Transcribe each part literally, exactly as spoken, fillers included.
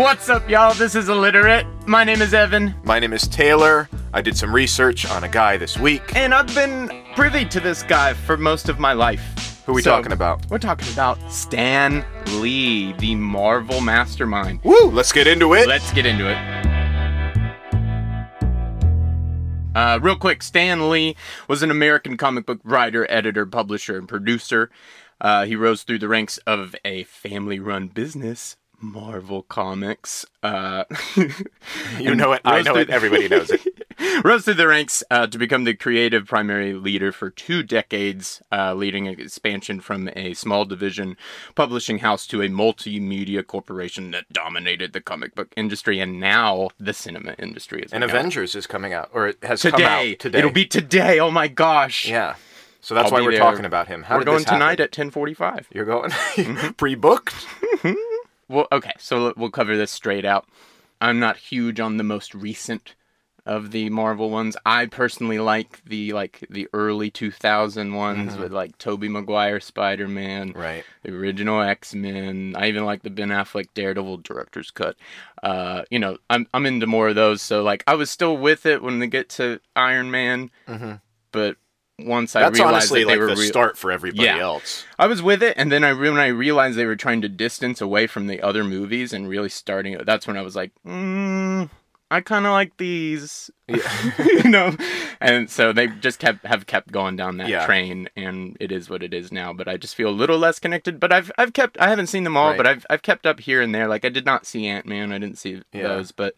What's up, y'all? This is Illiterate. My name is Evan. My name is Taylor. I did some research on a guy this week. And I've been privy to this guy for most of my life. Who are we so, talking about? We're talking about Stan Lee, the Marvel mastermind. Woo! Let's get into it. Let's get into it. Uh, real quick, Stan Lee was an American comic book writer, editor, publisher, and producer. Uh, he rose through the ranks of a family-run business, Marvel Comics. Uh, you know it, I know it, everybody knows it. Rose through the ranks uh, to become the creative primary leader for two decades, uh, leading an expansion from a small division publishing house to a multimedia corporation that dominated the comic book industry and now the cinema industry. As and Avengers out. is coming out, or it has today. come out today. It'll be today, oh my gosh. Yeah, so that's I'll why we're there. talking about him. How we're did going this tonight at ten forty-five. You're going mm-hmm. pre-booked? Well, okay, so we'll cover this straight out. I'm not huge on the most recent of the Marvel ones. I personally like the like the early two thousand ones mm-hmm. with like Tobey Maguire Spider-Man, right? The original X-Men. I even like the Ben Affleck Daredevil director's cut. Uh, you know, I'm I'm into more of those. So like, I was still with it when they get to Iron Man, mm-hmm. but. Once I That's realized honestly that they like were the real... start for everybody yeah. else. I was with it, and then I re- when I realized they were trying to distance away from the other movies and really starting. That's when I was like, mm, I kind of like these, yeah. you know. And so they just kept have kept going down that yeah. train, and it is what it is now. But I just feel a little less connected. But I've I've kept I haven't seen them all, right. but I've I've kept up here and there. Like I did not see Ant-Man. I didn't see yeah. those, but.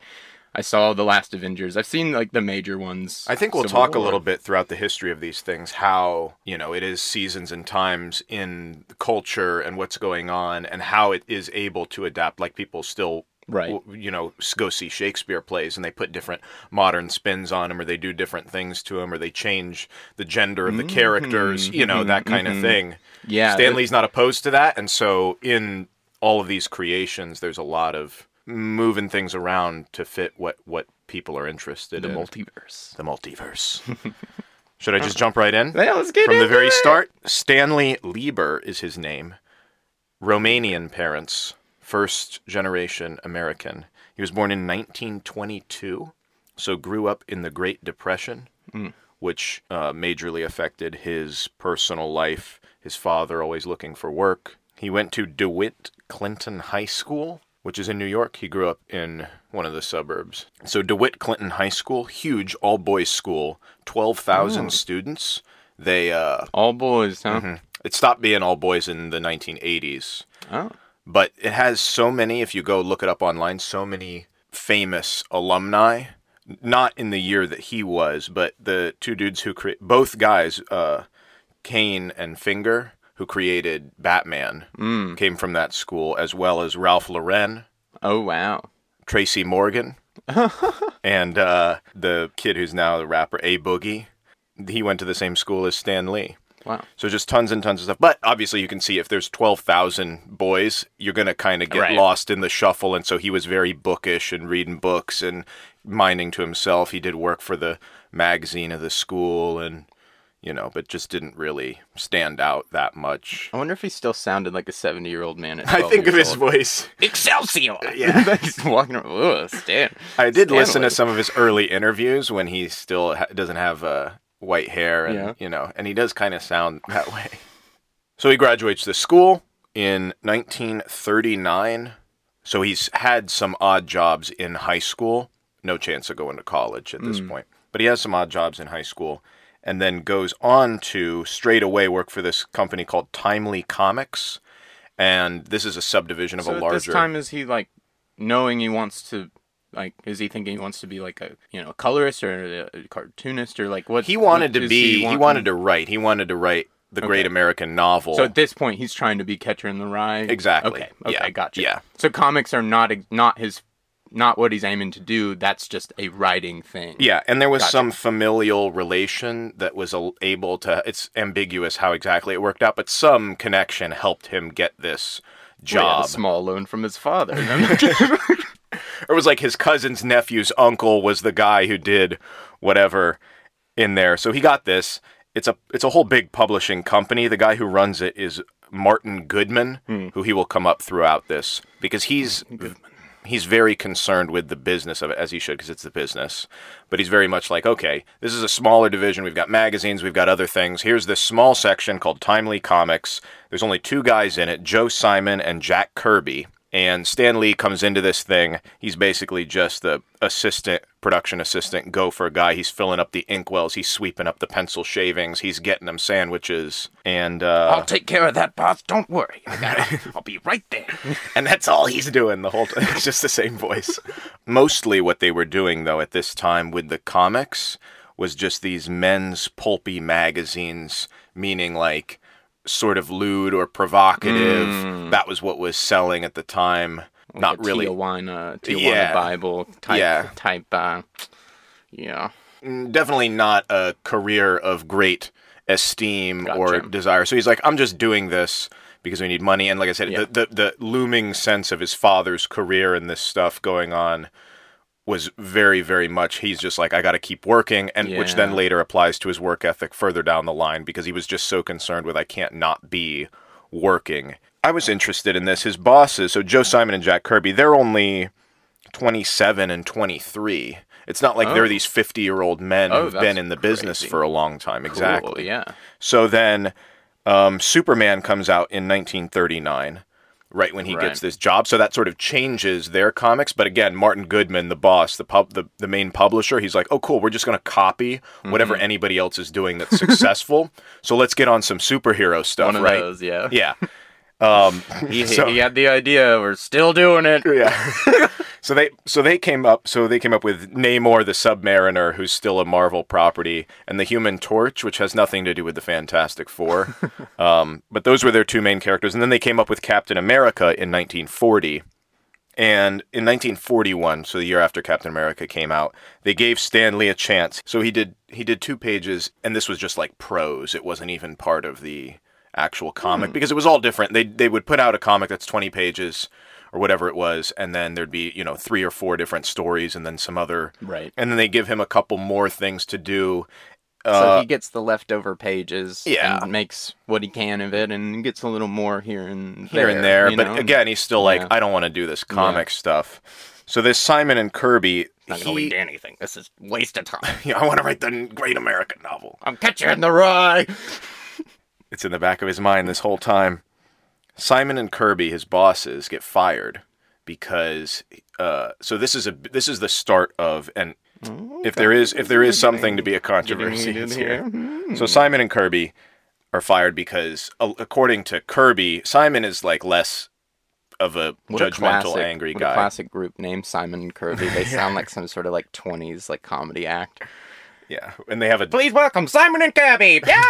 I saw the last Avengers. I've seen like the major ones. I think we'll Civil talk War. a little bit throughout the history of these things, how, you know, it is seasons and times in the culture and what's going on and how it is able to adapt. Like people still, right. you know, go see Shakespeare plays and they put different modern spins on them or they do different things to them or they change the gender of the mm-hmm. characters, you know, mm-hmm. that kind mm-hmm. of thing. Yeah, Stan Lee's not opposed to that. And so in all of these creations, there's a lot of... moving things around to fit what, what people are interested the in. The multiverse. The multiverse. Should I just jump right in? Yeah, let's get From the very it. start, Stanley Lieber is his name. Romanian parents, first generation American. He was born in nineteen twenty-two, so grew up in the Great Depression, mm. which uh, majorly affected his personal life. His father always looking for work. He went to DeWitt Clinton High School, which is in New York. He grew up in one of the suburbs. So DeWitt Clinton High School, huge all-boys school, twelve thousand oh. students. They uh, All boys, huh? Mm-hmm. It stopped being all boys in the nineteen eighties. Oh. But it has so many, if you go look it up online, so many famous alumni. Not in the year that he was, but the two dudes who created, both guys, uh, Kane and Finger, who created Batman, mm. came from that school, as well as Ralph Lauren. Oh, wow. Tracy Morgan. and uh, the kid who's now the rapper, A Boogie. He went to the same school as Stan Lee. Wow. So just tons and tons of stuff. But obviously you can see if there's twelve thousand boys, you're going to kind of get right. lost in the shuffle. And so he was very bookish and reading books and minding to himself. He did work for the magazine of the school and... you know, but just didn't really stand out that much. I wonder if he still sounded like a seventy-year-old man at twelve I think of his old. voice. Excelsior! Yeah. He's walking around, ugh, Stan. I did Stan listen Lee. to some of his early interviews when he still ha- doesn't have uh, white hair, and yeah. you know, and he does kind of sound that way. So he graduates the school in nineteen thirty-nine. So he's had some odd jobs in high school. No chance of going to college at this mm. point. But he has some odd jobs in high school. And then goes on to straight away work for this company called Timely Comics. And this is a subdivision of so a larger... So at this time, is he, like, knowing he wants to... like, is he thinking he wants to be, like, a, you know, a colorist or a cartoonist or, like, what... He wanted to be... He, want he wanted to write. He wanted to write the okay. great American novel. So at this point, he's trying to be Catcher in the Rye? Exactly. Okay, okay, yeah. gotcha. Yeah. So comics are not not his... not what he's aiming to do. That's just a writing thing. Yeah, and there was gotcha. some familial relation that was able to... it's ambiguous how exactly it worked out, but some connection helped him get this job. Well, he had a small loan from his father. It was like his cousin's nephew's uncle was the guy who did whatever in there. So he got this. It's a, it's a whole big publishing company. The guy who runs it is Martin Goodman, hmm. who he will come up throughout this, because he's... Goodman. he's very concerned with the business of it, as he should, because it's the business. But he's very much like, okay, this is a smaller division. We've got magazines. We've got other things. Here's this small section called Timely Comics. There's only two guys in it, Joe Simon and Jack Kirby. And Stan Lee comes into this thing. He's basically just the assistant, production assistant, gopher guy. He's filling up the inkwells. He's sweeping up the pencil shavings. He's getting them sandwiches. And uh, I'll take care of that, boss. Don't worry. I gotta, I'll be right there. And that's all he's doing the whole time. It's just the same voice. Mostly what they were doing, though, at this time with the comics was just these men's pulpy magazines, meaning like sort of lewd or provocative. Mm. That was what was selling at the time. Like not really. Tijuana, Tijuana yeah. Bible type. Yeah. Type, uh, yeah. Definitely not a career of great esteem gotcha. or desire. So he's like, I'm just doing this because we need money. And like I said, yeah. the, the, the looming sense of his father's career and this stuff going on was very, very much, he's just like, I got to keep working, and yeah. which then later applies to his work ethic further down the line, because he was just so concerned with, I can't not be working. I was interested in this. His bosses, so Joe Simon and Jack Kirby, they're only twenty-seven and twenty-three. It's not like oh. they're these fifty-year-old men oh, who've been in the crazy. business for a long time. Cool. Exactly. Yeah. So then um, Superman comes out in nineteen thirty-nine. Right when he right. gets this job. So that sort of changes their comics. But again, Martin Goodman, the boss, the pub, the, the main publisher, he's like, oh, cool, we're just going to copy whatever mm-hmm. anybody else is doing that's successful. So let's get on some superhero stuff, One of right? those, yeah. Yeah. Um, he, so, he had the idea. We're still doing it. Yeah. So they so they came up so they came up with Namor the Submariner, who's still a Marvel property, and the Human Torch, which has nothing to do with the Fantastic Four. um, but those were their two main characters, and then they came up with Captain America in nineteen forty. And in nineteen forty-one, so the year after Captain America came out, they gave Stan Lee a chance. So he did he did two pages, and this was just like prose. It wasn't even part of the actual comic mm. because it was all different. They they would put out a comic that's twenty pages. Or whatever it was, and then there'd be, you know, three or four different stories, and then some other... Right. And then they give him a couple more things to do. Uh, so he gets the leftover pages yeah. and makes what he can of it, and gets a little more here and there. Here and there, but know? again, he's still like, yeah. I don't want to do this comic yeah. stuff. So this Simon and Kirby... It's not going to lead to anything. This is a waste of time. Yeah, I want to write the great American novel. I'm catching in the rye! It's in the back of his mind this whole time. Simon and Kirby, his bosses, get fired because uh, so this is a this is the start of and okay. if there is if there is something to be a controversy here. here. Mm. So Simon and Kirby are fired because uh, according to Kirby, Simon is like less of a what judgmental, a classic, angry guy. What a classic group name, Simon and Kirby. They yeah. sound like some sort of like twenties like comedy act. Yeah, and they have a... Please welcome Simon and Kirby! Yeah!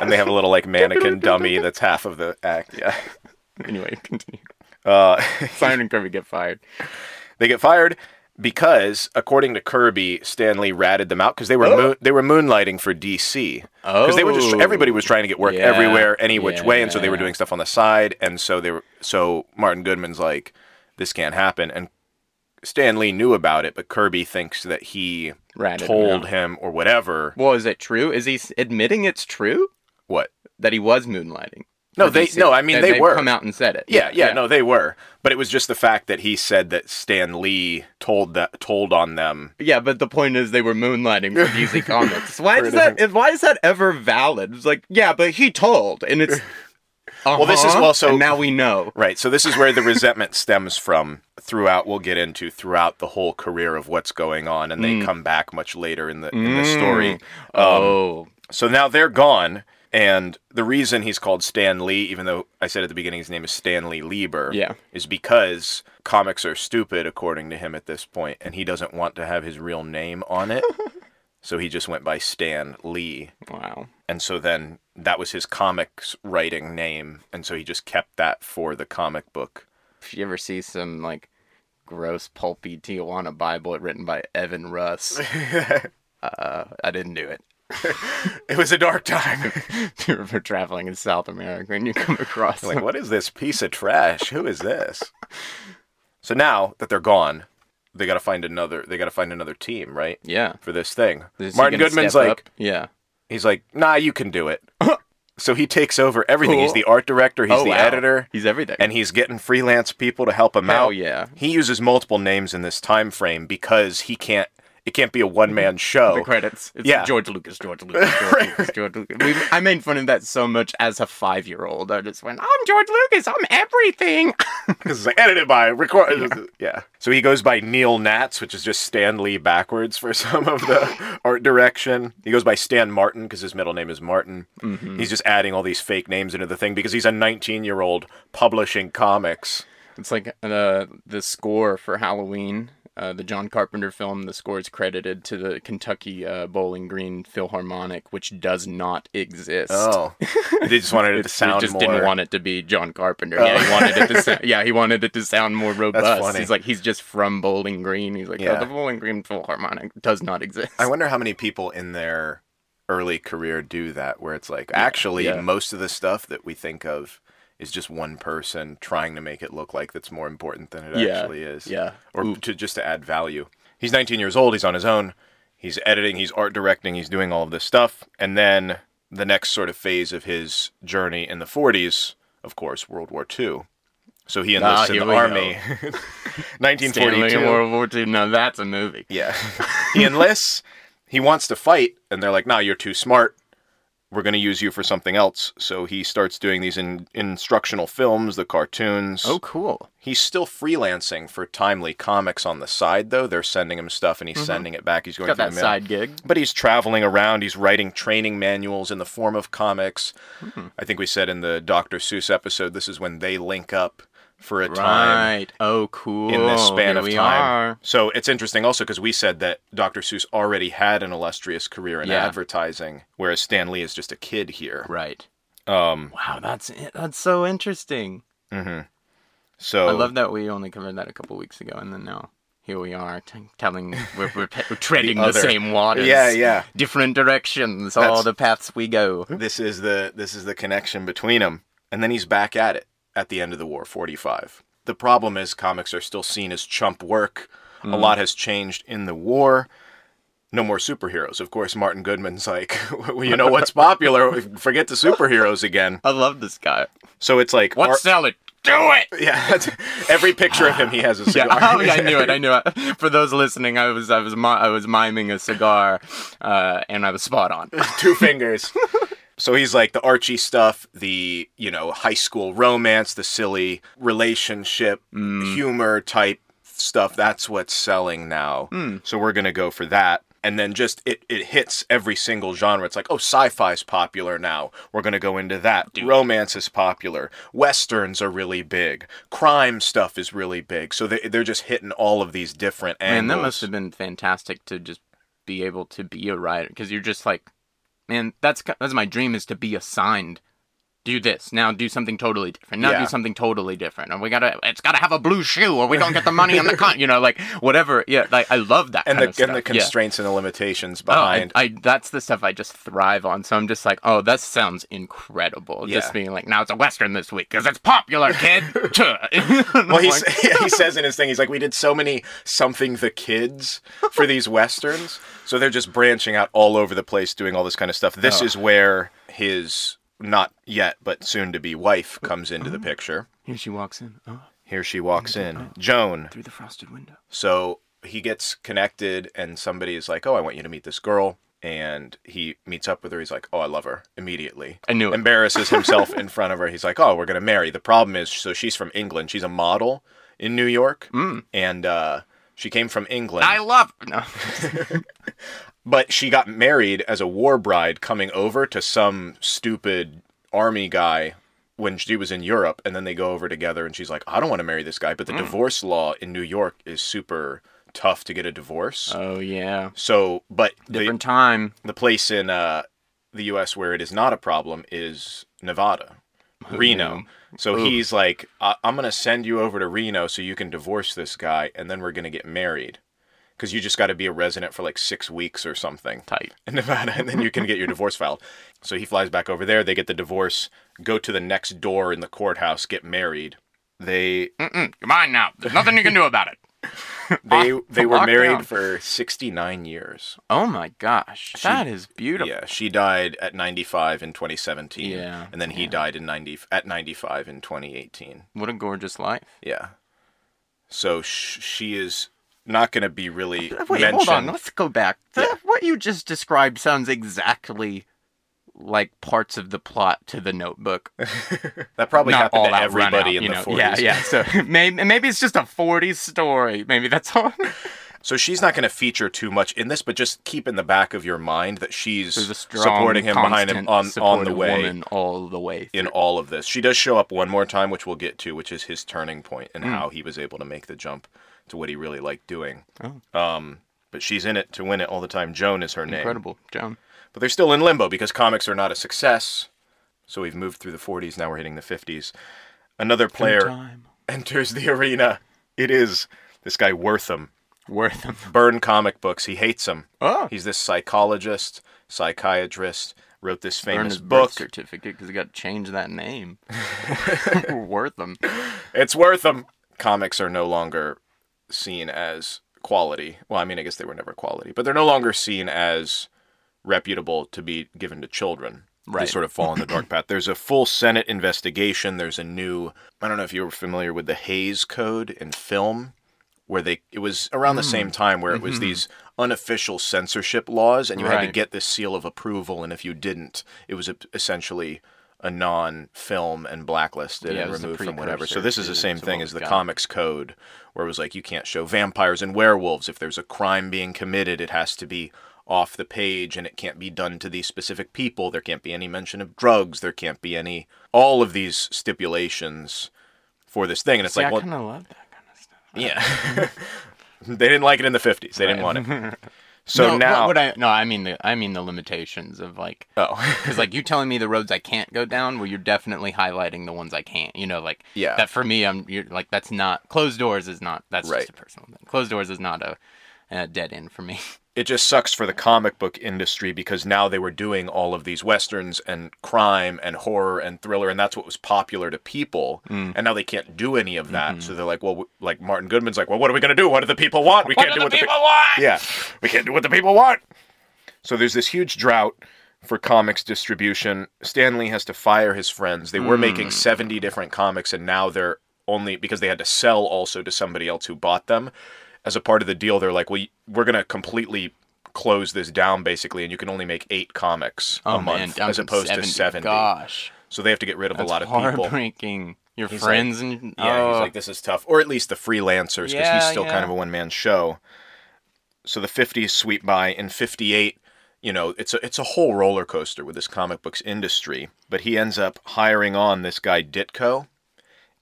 And they have a little, like, mannequin dummy that's half of the act, yeah. Anyway, continue. Uh, Simon and Kirby get fired. They get fired because, according to Kirby, Stan Lee ratted them out because they were oh. moon- they were moonlighting for D C. Oh. Because they were just... Everybody was trying to get work yeah. everywhere, any which yeah. way, and so they were doing stuff on the side, and so they were... So Martin Goodman's like, this can't happen, and Stan Lee knew about it, but Kirby thinks that he ratted told him, him or whatever. Well, is it true? Is he admitting it's true? What? That he was moonlighting? No, they. No, I mean, they, they were. They've come out and said it. Yeah, yeah, yeah, no, they were. But it was just the fact that he said that Stan Lee told that told on them. Yeah, but the point is they were moonlighting for D C Comics. Why is that? Why is that ever valid? It's like, yeah, but he told, and it's... Uh-huh. Well, this is also... And now we know. Right, so this is where the resentment stems from throughout, we'll get into, throughout the whole career of what's going on, and mm. they come back much later in the, mm. in the story. Um, oh. So now they're gone, and the reason he's called Stan Lee, even though I said at the beginning his name is Stanley Lieber, yeah. is because comics are stupid, according to him at this point, and he doesn't want to have his real name on it. So he just went by Stan Lee. Wow. And so then that was his comics writing name. And so he just kept that for the comic book. If you ever see some like gross pulpy Tijuana Bible written by Evan Russ, uh, I didn't do it. It was a dark time. If you were traveling in South America and you come across... Like, what is this piece of trash? Who is this? So now that they're gone... They gotta find another. They gotta find another team, right? Yeah, for this thing. Is Martin Goodman's like, up? yeah, he's like, nah, you can do it. So he takes over everything. Cool. He's the art director. He's oh, the wow. editor. He's everything. And he's getting freelance people to help him Hell out. yeah. He uses multiple names in this time frame because he can't, it can't be a one-man show. The credits. It's yeah. George Lucas, George Lucas, George right, Lucas, George Lucas. We, I made fun of that so much as a five-year-old. I just went, I'm George Lucas, I'm everything. Because it's like, edited by, recorded. Yeah. yeah. So he goes by Neil Natz, which is just Stan Lee backwards for some of the art direction. He goes by Stan Martin, because his middle name is Martin. Mm-hmm. He's just adding all these fake names into the thing, because he's a nineteen-year-old publishing comics. It's like uh, the score for Halloween. Uh, the John Carpenter film, the score is credited to the Kentucky uh, Bowling Green Philharmonic, which does not exist. Oh, they just wanted it to sound more. He just more... didn't want it to be John Carpenter. Oh. Yeah, he wanted it to sound. Yeah, he wanted it to sound more robust. That's funny. He's like, he's just from Bowling Green. He's like, yeah. oh, the Bowling Green Philharmonic does not exist. I wonder how many people in their early career do that, where it's like, yeah. actually, yeah. most of the stuff that we think of is just one person trying to make it look like that's more important than it yeah, actually is. Yeah. Or to, just to add value. He's nineteen years old. He's on his own. He's editing. He's art directing. He's doing all of this stuff. And then the next sort of phase of his journey in the forties, of course, World War Two. So he enlists ah, in the army. nineteen forty-two. World War Two. Now that's a movie. Yeah. He enlists. He wants to fight. And they're like, nah, you're too smart. We're going to use you for something else. So he starts doing these in, instructional films, the cartoons. Oh, cool. He's still freelancing for Timely Comics on the side, though. They're sending him stuff, and he's mm-hmm. sending it back. He's going got that the side gig. But he's traveling around. He's writing training manuals in the form of comics. Mm-hmm. I think we said in the Doctor Seuss episode, this is when they link up for a right. time. Right. Oh, cool. In this span Here of we time. Are. So it's interesting also because we said that Doctor Seuss already had an illustrious career in yeah. advertising, whereas Stan Lee is just a kid here. Right. Um, wow, that's that's so interesting. Mm-hmm. So I love that we only covered that a couple weeks ago, and then now here we are t- telling we're, we're, pe- we're treading the, the same waters. Yeah, yeah. Different directions, that's, all the paths we go. This is the this is the connection between them, and then he's back at it. At the end of the war, forty-five. The problem is comics are still seen as chump work. Mm. A lot has changed in the war. No more superheroes. Of course, Martin Goodman's like, well, you know what's popular? Forget the superheroes again. I love this guy. So it's like... What's selling? Do it! Yeah, that's, every picture of him, he has a cigar. Yeah, oh, yeah, I knew it, I knew it. For those listening, I was I was, I was miming a cigar, uh, and I was spot on. Two fingers. So he's like the Archie stuff, the, you know, high school romance, the silly relationship, mm. humor type stuff. That's what's selling now. Mm. So we're going to go for that. And then just it, it hits every single genre. It's like, oh, sci-fi's popular now. We're going to go into that. Dude. Romance is popular. Westerns are really big. Crime stuff is really big. So they, they're just hitting all of these different angles. Man, that must have been fantastic to just be able to be a writer because you're just like, man, that's that's my dream is to be assigned. Do this now. Do something totally different. Now yeah. do something totally different. And we gotta. It's gotta have a blue shoe, or we don't get the money on the con. You know, like whatever. Yeah, like I love that. And kind the of stuff. And the constraints yeah. and the limitations behind. Oh, I, I that's the stuff I just thrive on. So I'm just like, oh, that sounds incredible. Yeah. Just being like, now it's a Western this week because it's popular, kid. Well, he's, like, yeah, he says in his thing, he's like, we did so many something the kids for these Westerns, so they're just branching out all over the place, doing all this kind of stuff. This oh. is where his. Not yet, but soon-to-be wife comes into oh. the picture. Here she walks in. Oh. Here she walks in. Oh. Joan. Through the frosted window. So he gets connected, and somebody is like, oh, I want you to meet this girl. And he meets up with her. He's like, oh, I love her. Immediately. I knew it. Embarrasses himself in front of her. He's like, oh, we're going to marry. The problem is, so she's from England. She's a model in New York. Mm. And uh, she came from England. I love her. No. But she got married as a war bride coming over to some stupid army guy when she was in Europe. And then they go over together and she's like, I don't want to marry this guy. But the mm. divorce law in New York is super tough to get a divorce. Oh, yeah. So, but... Different the, time. The place in uh, the U S where it is not a problem is Nevada. Ooh. Reno. So Ooh. he's like, I- I'm going to send you over to Reno so you can divorce this guy. And then we're going to get married. Because you just got to be a resident for like six weeks or something. Tight. In Nevada, and then you can get your divorce filed. So he flies back over there. They get the divorce, go to the next door in the courthouse, get married. They... Mm-mm, you're mine now. There's nothing you can do about it. they off, they were married down. for sixty-nine years. Oh my gosh, she, that is beautiful. Yeah, she died at ninety-five in twenty seventeen. Yeah, and then he yeah. died in ninety at ninety-five in twenty eighteen. What a gorgeous life. Yeah. So sh- she is not going to be really Wait, mentioned. Hold on, let's go back. The, yeah. What you just described sounds exactly like parts of the plot to The Notebook. That probably Not happened to everybody out, in you know? the forties. Yeah, yeah. So maybe, maybe it's just a forties story. Maybe that's all. So she's not going to feature too much in this, but just keep in the back of your mind that she's strong, supporting him behind him on, on the way. Woman all the way through. In all of this. She does show up one more time, which we'll get to, which is his turning point and mm. how he was able to make the jump to what he really liked doing. Oh. Um, but she's in it to win it all the time. Joan is her Incredible. name. Incredible, Joan. But they're still in limbo because comics are not a success. So we've moved through the forties, now we're hitting the fifties. Another player enters the arena. It is this guy Wertham. Wertham. Burn comic books. He hates them. Oh. He's this psychologist, psychiatrist, wrote this famous his book. Birth certificate because he got to change that name. Wertham. It's Wertham. Comics are no longer seen as quality. Well, I mean, I guess they were never quality, but they're no longer seen as reputable to be given to children. Right. They sort of fall in the dark path. There's a full Senate investigation. There's a new, I don't know if you were familiar with the Hays Code in film. Where they, it was around the mm. same time where it was mm-hmm. these unofficial censorship laws, and you right. had to get this seal of approval, and if you didn't, it was a, essentially a non-film and blacklisted yeah, and removed from whatever. So this is the same thing as the comics code, where it was like, you can't show vampires and werewolves. If there's a crime being committed, it has to be off the page, and it can't be done to these specific people. There can't be any mention of drugs. There can't be any, all of these stipulations for this thing. And it's See, like, I well, kind of love that. Yeah, they didn't like it in the fifties. They didn't right. want it. So no, now, what I, no, I mean the I mean the limitations of like, oh, because like you telling me the roads I can't go down. Well, you're definitely highlighting the ones I can't. You know, like yeah. that for me. I'm you're, like that's not closed doors is not that's right. just a personal thing. Closed doors is not a, a dead end for me. It just sucks for the comic book industry because now they were doing all of these westerns and crime and horror and thriller, and that's what was popular to people. Mm. And now they can't do any of that. Mm-hmm. So they're like, well, w- like Martin Goodman's like, well, what are we going to do? What do the people want? We can't do what the people want. Yeah, we can't do what the people want. So there's this huge drought for comics distribution. Stan Lee has to fire his friends. They were mm. making seventy different comics, and now they're only because they had to sell also to somebody else who bought them. As a part of the deal, they're like, well, we're going to completely close this down, basically, and you can only make eight comics oh, a month man, as opposed seventy. To seventy. Gosh. So they have to get rid of That's a lot of people. That's heartbreaking. Your he's friends like, and... Yeah, oh. he's like, this is tough. Or at least the freelancers, because yeah, he's still yeah. kind of a one-man show. So the fifties sweep by. In fifty-eight, you know, it's a, it's a whole roller coaster with this comic books industry. But he ends up hiring on this guy Ditko,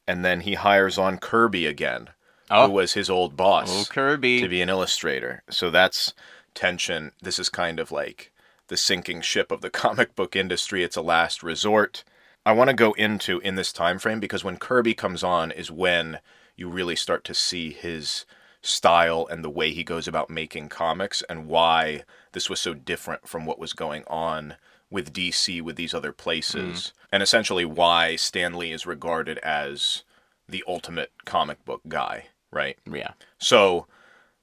and then he hires on Kirby again. Oh. Who was his old boss oh, Kirby. to be an illustrator. So that's tension. This is kind of like the sinking ship of the comic book industry. It's a last resort. I want to go into in this time frame because when Kirby comes on is when you really start to see his style and the way he goes about making comics and why this was so different from what was going on with D C, with these other places, mm. and essentially why Stan Lee is regarded as the ultimate comic book guy. Right? Yeah. So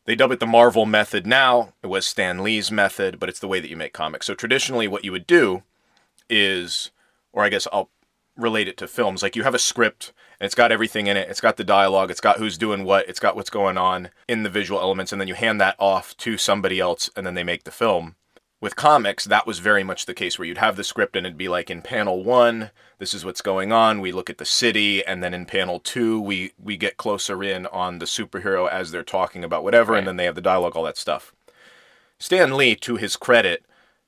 they dub it the Marvel method now. It was Stan Lee's method, but it's the way that you make comics. So traditionally what you would do is, or I guess I'll relate it to films, like you have a script and it's got everything in it. It's got the dialogue. It's got who's doing what. It's got what's going on in the visual elements. And then you hand that off to somebody else and then they make the film. With comics, that was very much the case where you'd have the script and it'd be like in panel one, this is what's going on. We look at the city. And then in panel two, we, we get closer in on the superhero as they're talking about whatever. Right. And then they have the dialogue, all that stuff. Stan Lee, to his credit,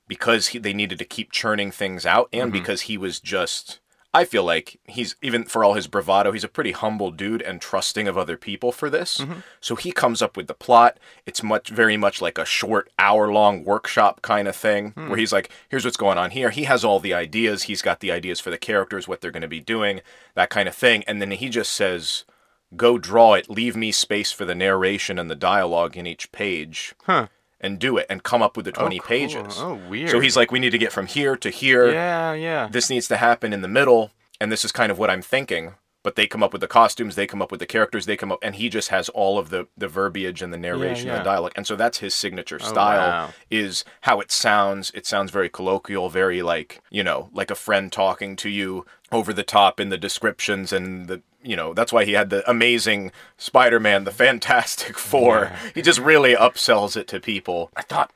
because he, they needed to keep churning things out and mm-hmm. because he was just, I feel like he's, even for all his bravado, he's a pretty humble dude and trusting of other people for this. Mm-hmm. So he comes up with the plot. It's much, very much like a short hour-long workshop kind of thing mm. where he's like, here's what's going on here. He has all the ideas. He's got the ideas for the characters, what they're going to be doing, that kind of thing. And then he just says, go draw it. Leave me space for the narration and the dialogue in each page. Huh. And do it, and come up with the twenty oh, cool. pages. Oh, weird. So he's like, we need to get from here to here. Yeah, yeah. This needs to happen in the middle, and this is kind of what I'm thinking. But they come up with the costumes, they come up with the characters, they come up, and he just has all of the, the verbiage and the narration yeah, yeah. and the dialogue. And so that's his signature oh, style, wow. is how it sounds. It sounds very colloquial, very like, you know, like a friend talking to you, over the top in the descriptions and the, you know, that's why he had the Amazing Spider-Man, the Fantastic Four. Yeah. He just really upsells it to people. I thought,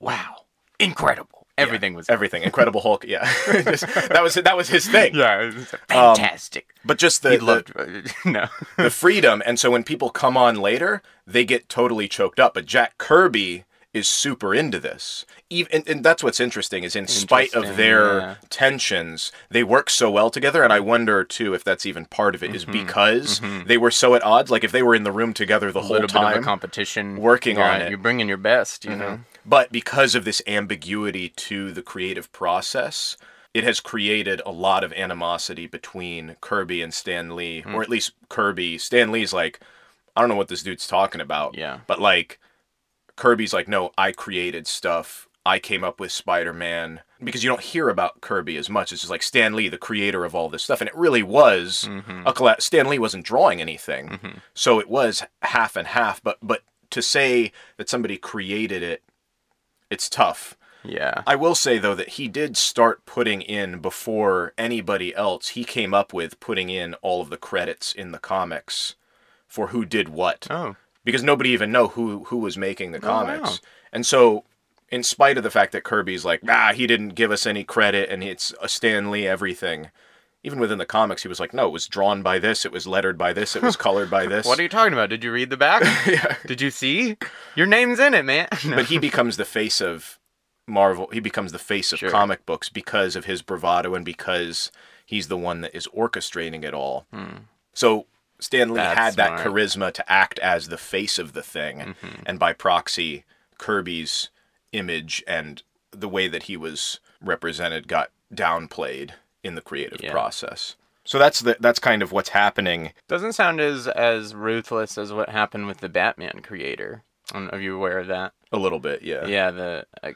wow, incredible. Everything yeah, was everything. Incredible Hulk. Yeah, just, that was that was his thing. Yeah, fantastic. Um, but just the, the loved, no the freedom, and so when people come on later, they get totally choked up. But Jack Kirby is super into this. Even and, and that's what's interesting is in spite of their yeah. tensions, they work so well together. And I wonder too if that's even part of it mm-hmm. is because mm-hmm. they were so at odds. Like if they were in the room together the a whole time, bit of a competition working yeah, on it. You're bringing your best, you mm-hmm. know. But because of this ambiguity to the creative process, it has created a lot of animosity between Kirby and Stan Lee, mm. or at least Kirby. Stan Lee's like, I don't know what this dude's talking about. Yeah. But like, Kirby's like, no, I created stuff. I came up with Spider-Man. Because you don't hear about Kirby as much. It's just like Stan Lee, the creator of all this stuff. And it really was, mm-hmm. a colla- Stan Lee wasn't drawing anything. Mm-hmm. So it was half and half. But, but to say that somebody created it, it's tough. Yeah. I will say, though, that he did start putting in, before anybody else, he came up with putting in all of the credits in the comics for who did what. Oh. Because nobody even know who, who was making the comics. Oh, wow. And so, in spite of the fact that Kirby's like, ah, he didn't give us any credit, and it's a Stan Lee everything, even within the comics, he was like, no, it was drawn by this, it was lettered by this, it was colored by this. What are you talking about? Did you read the back? yeah. Did you see? Your name's in it, man. No. But he becomes the face of Marvel. He becomes the face of sure. comic books because of his bravado and because he's the one that is orchestrating it all. Hmm. So Stan Lee That's had that smart. charisma to act as the face of the thing. Mm-hmm. And by proxy, Kirby's image and the way that he was represented got downplayed in the creative yeah. process. So that's the that's kind of what's happening. Doesn't sound as as ruthless as what happened with the Batman creator. I don't know if you're aware of that. A little bit, yeah. Yeah, the I,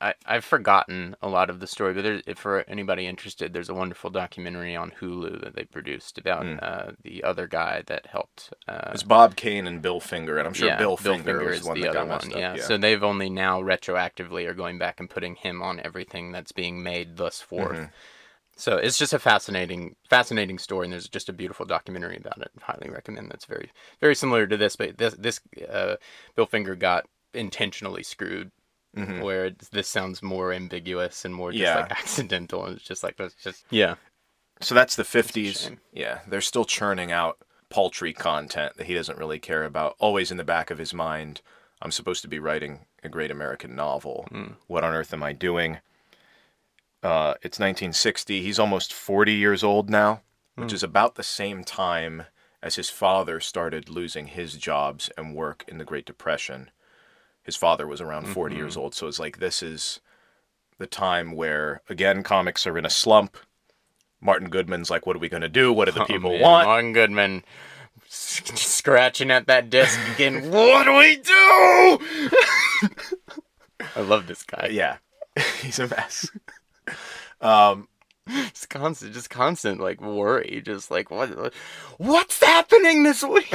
I I've forgotten a lot of the story, but there, if for anybody interested, there's a wonderful documentary on Hulu that they produced about mm. uh, the other guy that helped. Uh, it's Bob Kane and Bill Finger, and I'm sure yeah, Bill, Bill Finger, Finger is one the that other one. Yeah. yeah, so they've only now retroactively are going back and putting him on everything that's being made thus forth. Mm-hmm. So it's just a fascinating, fascinating story, and there's just a beautiful documentary about it. I highly recommend. That's very, very similar to this, but this, this uh, Bill Finger got intentionally screwed, mm-hmm. where it, this sounds more ambiguous and more just yeah. like accidental, and it's just like it's just yeah. So that's the fifties. Yeah, they're still churning out paltry content that he doesn't really care about. Always in the back of his mind, I'm supposed to be writing a great American novel. Mm. What on earth am I doing? Uh, it's nineteen sixty. He's almost forty years old now, which mm. is about the same time as his father started losing his jobs and work in the Great Depression. His father was around mm-hmm. forty years old, so it's like this is the time where, again, comics are in a slump. Martin Goodman's like, what are we going to do? What do the people oh, man. want? Martin Goodman sc- scratching at that desk again. What do we do? I love this guy. Yeah, he's a mess. Um, just constant, just constant like worry, just like what, what's happening this week?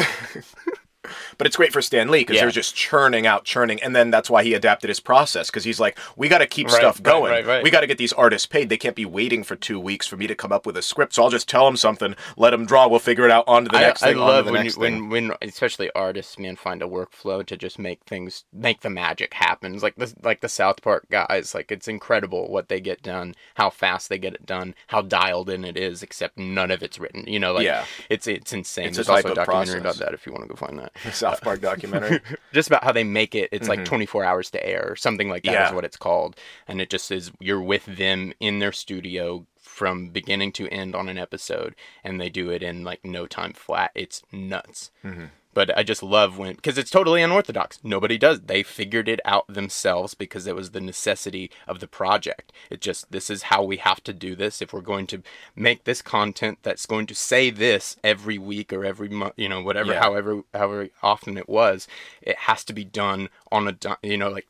But it's great for Stan Lee because yeah. they're just churning out, churning, and then that's why he adapted his process because he's like, we got to keep right, stuff going. Right, right, right. We got to get these artists paid. They can't be waiting for two weeks for me to come up with a script. So I'll just tell them something, let them draw, we'll figure it out. On to the I, next I thing. I love when, you, when when especially artists, man, find a workflow to just make things, make the magic happen. It's like the like the South Park guys, like it's incredible what they get done, how fast they get it done, how dialed in it is. Except none of it's written. You know, like yeah. it's it's insane. It's There's a also a documentary process. about that if you want to go find that. The South Park documentary. Just about how they make it. It's mm-hmm. like twenty-four hours to air or something like that yeah. is what it's called. And it just is, you're with them in their studio from beginning to end on an episode. And they do it in like no time flat. It's nuts. Mm-hmm. But I just love when, because it's totally unorthodox. Nobody does. They figured it out themselves because it was the necessity of the project. It just, this is how we have to do this. If we're going to make this content that's going to say this every week or every month, you know, whatever, yeah. however, however often it was, it has to be done on a, you know, like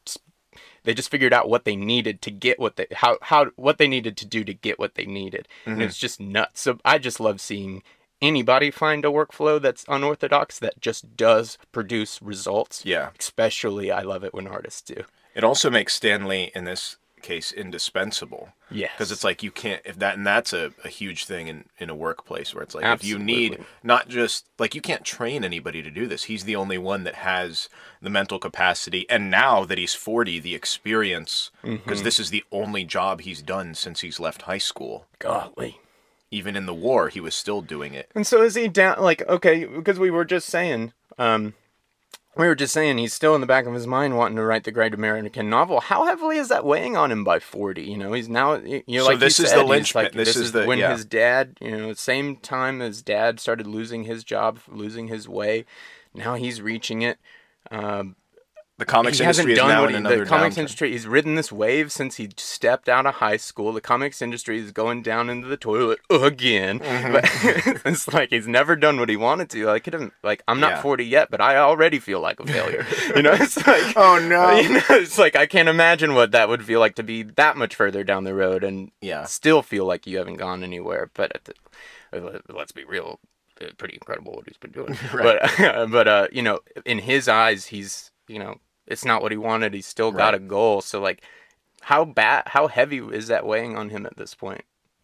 they just figured out what they needed to get what they, how, how, what they needed to do to get what they needed. Mm-hmm. And it's just nuts. So I just love seeing anybody find a workflow that's unorthodox that just does produce results. Yeah. Especially, I love it when artists do. It also makes Stan Lee, in this case, indispensable. Yeah. Because it's like you can't, if that, and that's a, a huge thing in, in a workplace where it's like, absolutely. If you need, not just, like you can't train anybody to do this. He's the only one that has the mental capacity. And now that he's forty, the experience, because mm-hmm. this is the only job he's done since he's left high school. Golly. Even in the war, he was still doing it. And so is he down, like, okay, because we were just saying, um, we were just saying he's still in the back of his mind wanting to write the great American novel. How heavily is that weighing on him by forty? You know, he's now, you know, like so this he is said, the linchpin. Like, this, this is, is the, when yeah. his dad, you know, same time his dad started losing his job, losing his way. Now he's reaching it. Um, The comics industry is now in another downturn. The comics industry, he's ridden this wave since he stepped out of high school. The comics industry is going down into the toilet again. Mm-hmm. But it's like he's never done what he wanted to. I could have, like, I'm not yeah. forty yet, but I already feel like a failure. You know, it's like, oh no, you know, it's like I can't imagine what that would feel like to be that much further down the road and yeah. still feel like you haven't gone anywhere. But at the, let's be real, it's pretty incredible what he's been doing. Right. But uh, but uh, you know, in his eyes, he's you know. It's not what he wanted. He's still got right. a goal. So, like, how bad, how heavy is that weighing on him at this point?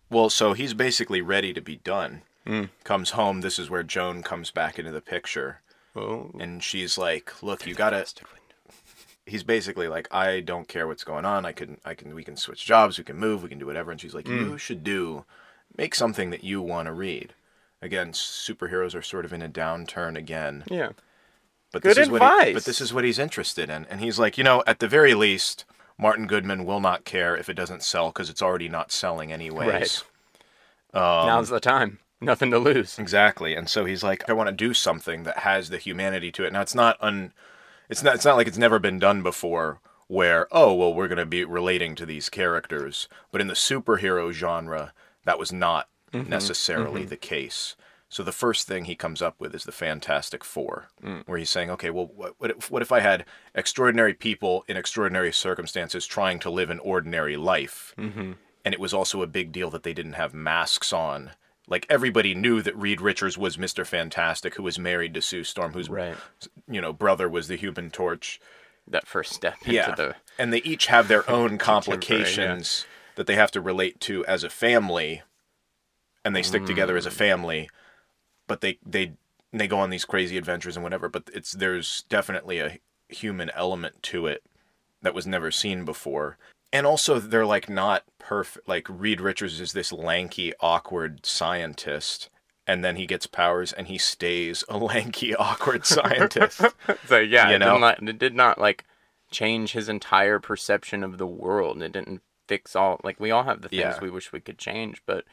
Well, so he's basically ready to be done. Mm. Comes home. This is where Joan comes back into the picture. Oh. And she's like, look, there's you got to... He's basically like, I don't care what's going on. I can, I can, we can switch jobs. We can move. We can do whatever. And she's like, mm. you should do, make something that you want to read. Again, superheroes are sort of in a downturn again. Yeah. But Good this is advice. What he, but this is what he's interested in. And he's like, you know, at the very least, Martin Goodman will not care if it doesn't sell because it's already not selling anyways. Right. Um, Now's the time. Nothing to lose. Exactly. And so he's like, I want to do something that has the humanity to it. Now, it's not un, it's not, it's not like it's never been done before where, oh, well, we're going to be relating to these characters. But in the superhero genre, that was not mm-hmm. necessarily mm-hmm. the case. So the first thing he comes up with is the Fantastic Four, mm. where he's saying, okay, well, what, what, if, what if I had extraordinary people in extraordinary circumstances trying to live an ordinary life? Mm-hmm. And it was also a big deal that they didn't have masks on. Like, everybody knew that Reed Richards was Mister Fantastic, who was married to Sue Storm, whose right. you know, brother was the Human Torch. That first step into yeah. the... And they each have their own complications yeah. that they have to relate to as a family, and they stick mm. together as a family. But they, they they go on these crazy adventures and whatever. But it's there's definitely a human element to it that was never seen before. And also, they're, like, not perfect. Like, Reed Richards is this lanky, awkward scientist. And then he gets powers, and he stays a lanky, awkward scientist. So, yeah, you know? it, did not, it did not, like, change his entire perception of the world. It didn't fix all... Like, we all have the things yeah. we wish we could change, but...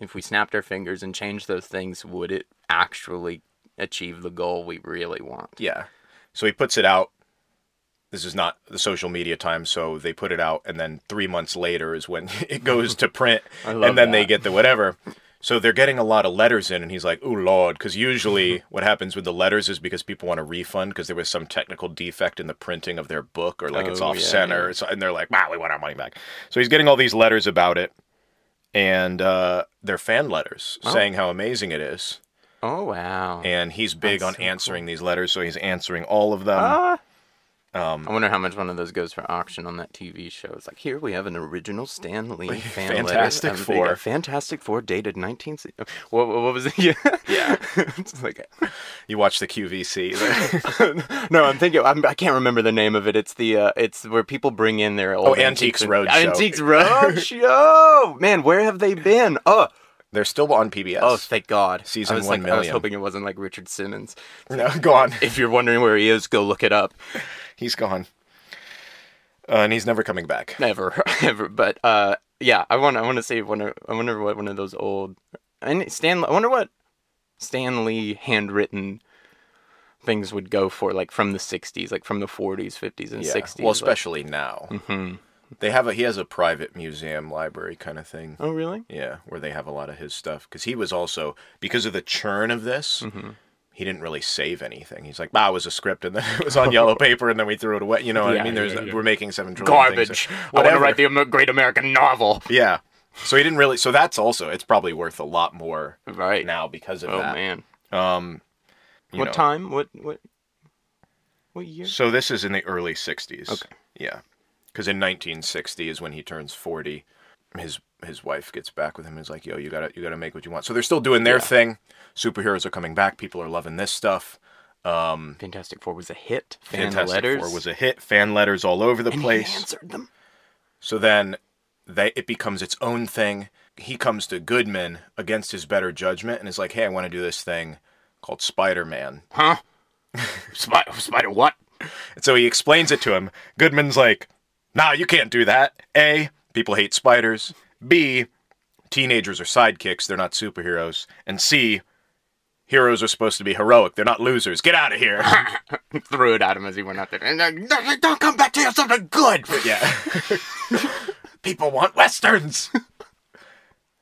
If we snapped our fingers and changed those things, would it actually achieve the goal we really want? Yeah. So he puts it out. This is not the social media time, so they put it out, and then three months later is when it goes to print, I love and then that. They get the whatever. So they're getting a lot of letters in, and he's like, oh, Lord, because usually what happens with the letters is because people want a refund because there was some technical defect in the printing of their book, or like oh, it's off-center, yeah. so, and they're like, wow, we want our money back. So he's getting all these letters about it. And uh, they're fan letters oh. saying how amazing it is. Oh, wow. And he's big That's on so answering cool. these letters, so he's answering all of them. Uh, um, I wonder how much one of those goes for auction on that T V show. It's like, here we have an original Stan Lee fan Fantastic letter. Four. Fantastic Four dated nineteen... What, what was it? Yeah. yeah. It's like... You watch the Q V C. No, I'm thinking... I'm, I can't remember the name of it. It's the... Uh, it's where people bring in their old... Oh, Antiques, Antiques Roadshow. Antiques Roadshow! Man, where have they been? Oh! They're still on P B S. Oh, thank God. Season one like, million. I was hoping it wasn't like Richard Simmons. No, go on. If you're wondering where he is, go look it up. He's gone. Uh, and he's never coming back. Never, ever. But, uh, yeah, I want to I want to see, wonder, I wonder what one of those old... And Stan, I wonder what Stan Lee handwritten things would go for, like, from the sixties, like, from the forties, fifties, and yeah. sixties. Well, especially like, now. Mm-hmm. They have a he has a private museum library kind of thing. Oh, really? Yeah, where they have a lot of his stuff because he was also because of the churn of this, mm-hmm. he didn't really save anything. He's like, "Bah, it was a script, and then it was on yellow paper, and then we threw it away." You know what yeah, I mean? There's yeah, yeah. we're making seven trillion garbage. Things, so, I want to write the Great American Novel. Yeah, So he didn't really. So that's also. It's probably worth a lot more right now because of oh, that. Oh man. Um, what know. time? What what? What year? So this is in the early sixties. Okay. Yeah, because in nineteen sixty is when he turns forty. His his wife gets back with him and is like, "Yo, you gotta you gotta make what you want." So they're still doing their yeah. thing. Superheroes are coming back. People are loving this stuff. Um, Fantastic Four was a hit. Fan Fantastic letters. Four was a hit. Fan letters all over the and place. He answered them. So then, they it becomes its own thing. He comes to Goodman against his better judgment and is like, "Hey, I want to do this thing called Spider-Man." Huh? Spider Spider what? And so he explains it to him. Goodman's like, "Nah, you can't do that. A, people hate spiders. B, teenagers are sidekicks. They're not superheroes. And C, heroes are supposed to be heroic. They're not losers. Get out of here." Threw it at him as he went out there. And like, "Don't come back to you something good." But yeah. People want Westerns.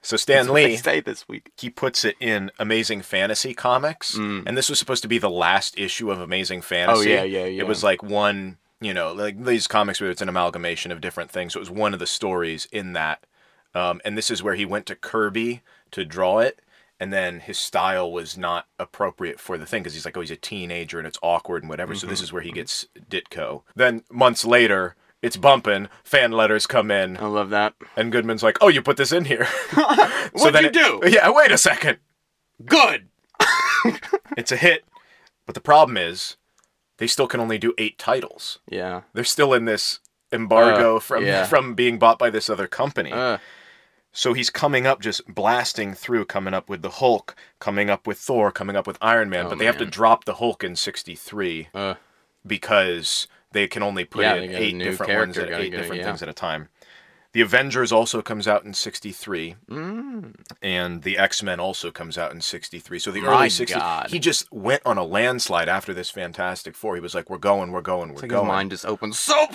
So Stan Lee, say this week, he puts it in Amazing Fantasy Comics. Mm. And this was supposed to be the last issue of Amazing Fantasy. Oh, yeah, yeah, yeah. It was like one, you know, like these comics where it's an amalgamation of different things. So it was one of the stories in that. Um, and this is where he went to Kirby to draw it. And then his style was not appropriate for the thing because he's like, oh, he's a teenager and it's awkward and whatever. Mm-hmm. So this is where he gets Ditko. Then months later, it's bumping. Fan letters come in. I love that. And Goodman's like, oh, you put this in here. What'd so you it, do? Yeah, wait a second. Good. It's a hit. But the problem is they still can only do eight titles. Yeah. They're still in this embargo uh, from, yeah. from being bought by this other company. Uh. So he's coming up, just blasting through, coming up with the Hulk, coming up with Thor, coming up with Iron Man, oh, but they man. have to drop the Hulk in sixty-three uh, because they can only put yeah, in eight different ones at eight go, different yeah. things at a time. The Avengers also comes out in sixty-three, mm. and the X-Men also comes out in sixty-three. So the My early sixties, God. He just went on a landslide after this Fantastic Four. He was like, we're going, we're going, we're it's like going. His mind just opened, superheroes!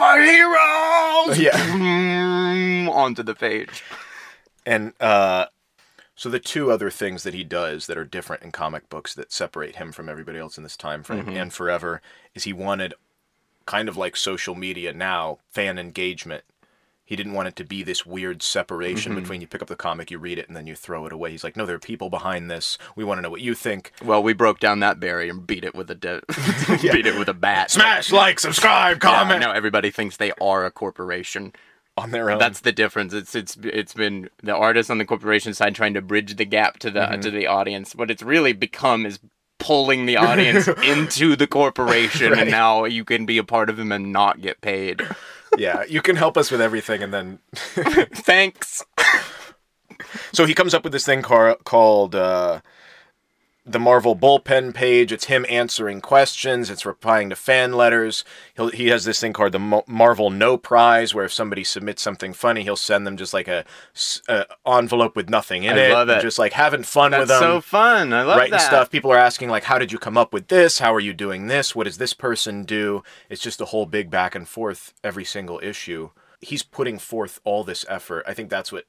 Yeah. Onto the page. And uh, so the two other things that he does that are different in comic books that separate him from everybody else in this time frame mm-hmm. and forever is he wanted, kind of like social media now, fan engagement. He didn't want it to be this weird separation mm-hmm. between you pick up the comic, you read it, and then you throw it away. He's like, no, there are people behind this. We want to know what you think. Well, we broke down that barrier and beat it with a de- yeah. beat it with a bat. Smash, like, subscribe, comment. Yeah, no, everybody thinks they are a corporation. On their own. That's the difference. It's it's it's been the artists on the corporation side trying to bridge the gap to the mm-hmm. to the audience. What it's really become is pulling the audience into the corporation, right. And now you can be a part of them and not get paid. Yeah, you can help us with everything, and then thanks. So he comes up with this thing car- called uh, the Marvel Bullpen Page. It's him answering questions. It's replying to fan letters. He'll, he has this thing called the Mo- Marvel No Prize, where if somebody submits something funny, he'll send them just like a, a envelope with nothing in I it. I love it. Just like having fun That's with them. That's so fun. I love writing that. Writing stuff. People are asking like, how did you come up with this? How are you doing this? What does this person do? It's just a whole big back and forth every single issue. He's putting forth all this effort. I think that's what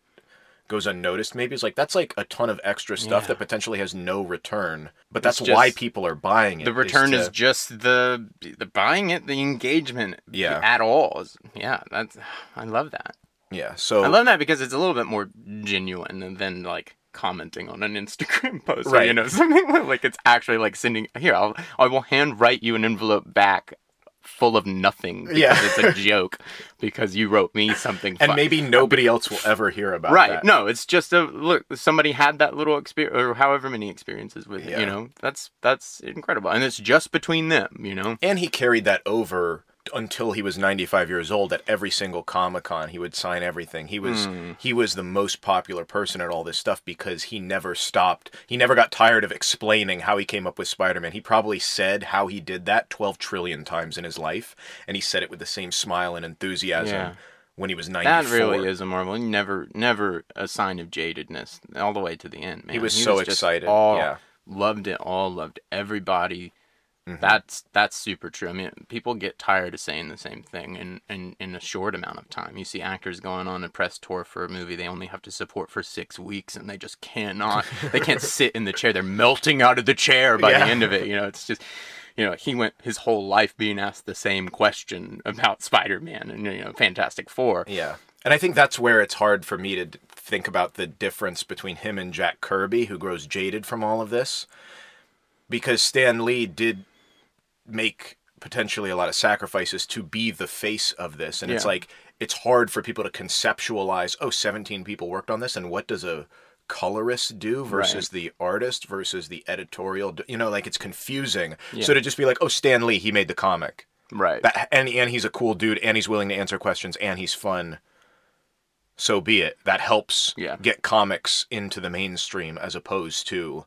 goes unnoticed. Maybe it's like that's like a ton of extra stuff yeah. that potentially has no return, but that's just why people are buying it. The return is, to... is just the the buying it, the engagement yeah. at all. Yeah, that's I love that. Yeah, so I love that because it's a little bit more genuine than like commenting on an Instagram post, right? Or, you know, something like it's actually like sending here. I'll I will hand write you an envelope back. Full of nothing because yeah. it's a joke because you wrote me something fun. And maybe nobody else will ever hear about right. that. Right. No, it's just a look, somebody had that little experience or however many experiences with yeah. it, you know. That's that's incredible. And it's just between them, you know. And he carried that over until he was ninety-five years old at every single Comic-Con. He would sign everything. He was mm. he was the most popular person at all this stuff because he never stopped. He never got tired of explaining how he came up with Spider-Man. He probably said how he did that twelve trillion times in his life, and he said it with the same smile and enthusiasm yeah. when he was ninety-four. That really is a marvel. Never, never a sign of jadedness all the way to the end, man. He was he so was excited. All, yeah. Loved it all, loved everybody. Mm-hmm. That's that's super true. I mean, people get tired of saying the same thing in, in, in a short amount of time. You see actors going on a press tour for a movie they only have to support for six weeks, and they just cannot. They can't sit in the chair. They're melting out of the chair by yeah. the end of it. You know, it's just, you know, he went his whole life being asked the same question about Spider-Man and, you know, Fantastic Four. Yeah. And I think that's where it's hard for me to think about the difference between him and Jack Kirby, who grows jaded from all of this, because Stan Lee did make potentially a lot of sacrifices to be the face of this. And yeah. it's like, it's hard for people to conceptualize, oh, seventeen people worked on this, and what does a colorist do versus right. the artist versus the editorial? You know, like, it's confusing. Yeah. So to just be like, oh, Stan Lee, he made the comic. Right. That, and and he's a cool dude, and he's willing to answer questions, and he's fun. So be it. That helps yeah. get comics into the mainstream, as opposed to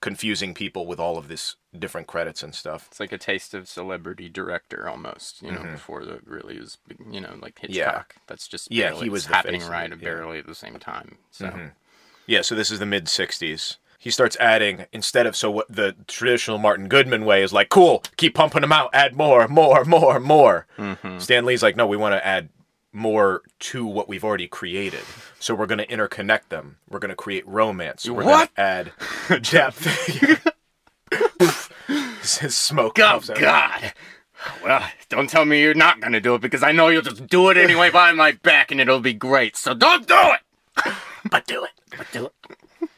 confusing people with all of this different credits and stuff. It's like a taste of celebrity director almost, you know, mm-hmm. before the really was, you know, like Hitchcock. Yeah. That's just barely, yeah, he was happening right and barely yeah. at the same time. So mm-hmm. yeah, so this is the mid sixties. He starts adding, instead of, so what the traditional Martin Goodman way is like, cool, keep pumping them out, add more, more, more, more. Mm-hmm. Stan Lee's like, no, we want to add more to what we've already created. So we're going to interconnect them. We're going to create romance. We're going to add depth. His smoke. Oh, God. Well, don't tell me you're not going to do it, because I know you'll just do it anyway behind my back, and it'll be great. So don't do it. But do it. But do it.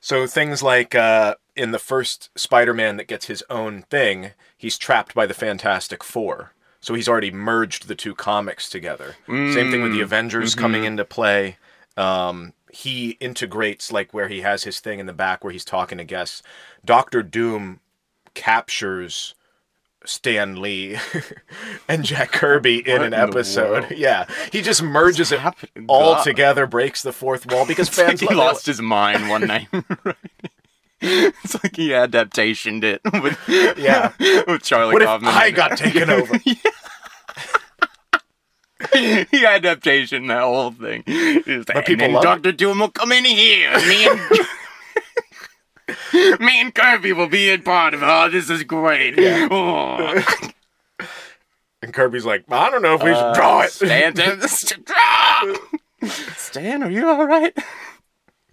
So things like uh, in the first Spider-Man that gets his own thing, he's trapped by the Fantastic Four. So he's already merged the two comics together. Mm. Same thing with the Avengers mm-hmm. coming into play. Um, he integrates, like, where he has his thing in the back where he's talking to guests. Doctor Doom captures Stan Lee and Jack Kirby in what an in episode. Yeah. He just merges it all God. together, breaks the fourth wall, because fans like he lost his mind one night. Right. It's like he adaptationed it with, yeah. with Charlie what Kaufman. If I got taken over. He adaptation that whole thing. Like, but people and then Doctor Doom will come in here. Me and, me and Kirby will be a part of it. Oh, this is great. Yeah. Oh. And Kirby's like, I don't know if we should uh, draw it. Stan, draw! Stan, are you all right?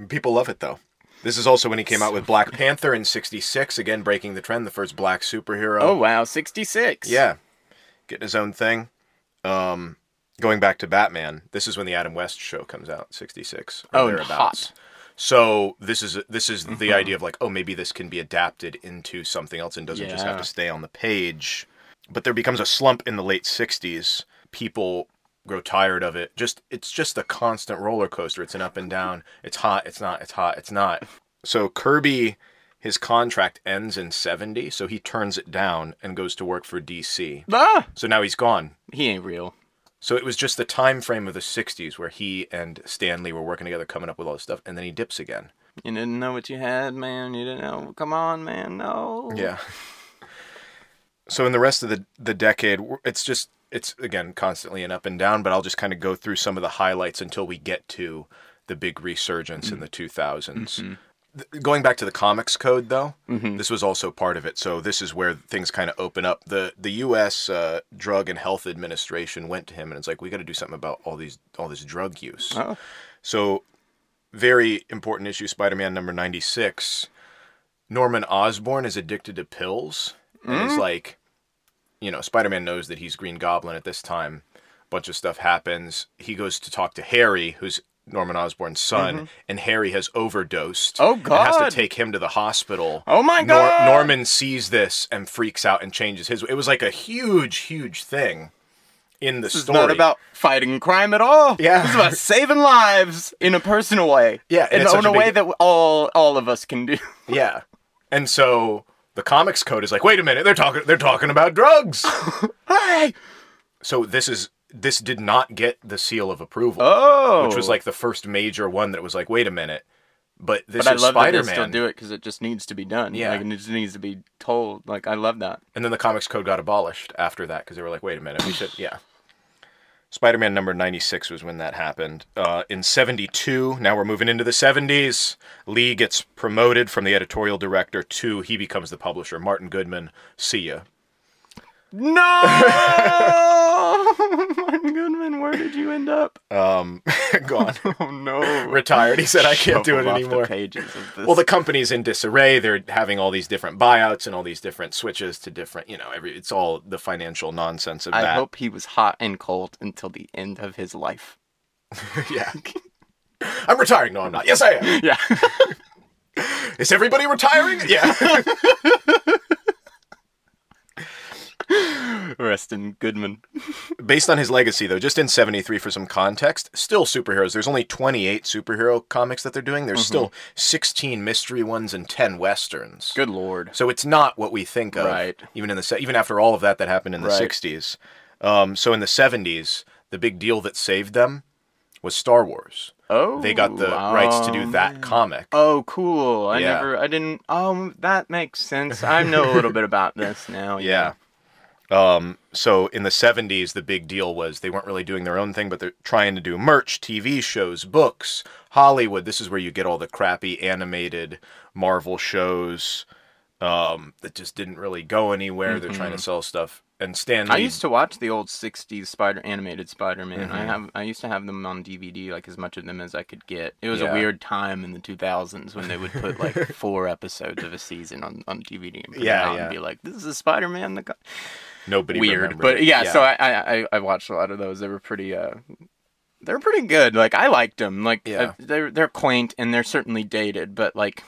People love it, though. This is also when he came out with Black Panther in sixty-six, again breaking the trend, the first black superhero. Oh, wow, sixty-six. Yeah, getting his own thing. Um, going back to Batman, this is when the Adam West show comes out, sixty-six. Oh, and hot. So this is this is mm-hmm. the idea of like, oh, maybe this can be adapted into something else and doesn't yeah. just have to stay on the page. But there becomes a slump in the late sixties. People grow tired of it. Just it's just a constant roller coaster. It's an up and down. It's hot. It's not. It's hot. It's not. So Kirby, his contract ends in seventy, so he turns it down and goes to work for D C. Ah! So now he's gone. He ain't real. So it was just the time frame of the sixties where he and Stan Lee were working together, coming up with all this stuff, and then he dips again. You didn't know what you had, man. You didn't know. Come on, man. No. Yeah. So in the rest of the the decade, it's just. It's, again, constantly an up and down, but I'll just kind of go through some of the highlights until we get to the big resurgence mm-hmm. in the two thousands. Mm-hmm. Th- going back to the Comics Code, though, mm-hmm. this was also part of it. So this is where things kind of open up. The the U S Uh, Drug and Health Administration went to him, and it's like, we got to do something about all these all this drug use. Oh. So very important issue, Spider-Man number ninety-six. Norman Osborn is addicted to pills, mm-hmm. and it's like... You know, Spider-Man knows that he's Green Goblin at this time. A bunch of stuff happens. He goes to talk to Harry, who's Norman Osborn's son, mm-hmm. and Harry has overdosed. Oh, God. And has to take him to the hospital. Oh, my God. Nor- Norman sees this and freaks out and changes his... It was like a huge, huge thing in the this story. It's not about fighting crime at all. Yeah. It's about saving lives in a personal way. Yeah. And in, in a big... way that all, all of us can do. Yeah. And so... The Comics Code is like, wait a minute, they're talking they're talking about drugs. Hey. So this is this did not get the seal of approval. Oh. Which was like the first major one that was like, wait a minute. But this but is Spider-Man. But I love that they still do it because it just needs to be done. Yeah. Like, it just needs to be told. Like, I love that. And then the Comics Code got abolished after that because they were like, wait a minute, we should, yeah. Spider-Man number ninety-six was when that happened. Uh, in seventy-two, now we're moving into the seventies, Lee gets promoted from the editorial director to, he becomes the publisher. Martin Goodman, see ya. No! Martin Goodman, where did you end up? Um, gone. Oh, no. Retired. He said, I can't do it anymore. The pages of this. Well, the company's in disarray. They're having all these different buyouts and all these different switches to different, you know, every. It's all the financial nonsense of I that. I hope he was hot and cold until the end of his life. Yeah. I'm retiring. No, I'm not. Yes, I am. Yeah. Is everybody retiring? Yeah. Rest in Goodman. Based on his legacy, though, just in seventy-three for some context, still superheroes. There's only twenty-eight superhero comics that they're doing. There's mm-hmm. still sixteen mystery ones and ten westerns. Good lord. So it's not what we think of. Right. Even in the even after all of that that happened in the right. sixties. Um, so in the seventies, the big deal that saved them was Star Wars. Oh, they got the um, rights to do that comic. Oh, cool. I yeah. never, I didn't, um, that makes sense. I know a little bit about this now. Yeah. yeah. Um, so in the seventies, the big deal was they weren't really doing their own thing, but they're trying to do merch, T V shows, books, Hollywood. This is where you get all the crappy animated Marvel shows, um, that just didn't really go anywhere. Mm-hmm. They're trying to sell stuff. And Stan Lee... I used to watch the old sixties Spider animated Spider-Man. Mm-hmm. I have I used to have them on D V D, like as much of them as I could get. It was yeah. a weird time in the two thousands when they would put like four episodes of a season on, on D V D and put yeah, it out yeah. and be like, "This is a Spider-Man." The nobody weird, remembered. But yeah, yeah. So I, I I watched a lot of those. They were pretty uh, they were pretty good. Like I liked them. Like yeah. I, they're they're quaint and they're certainly dated, but like.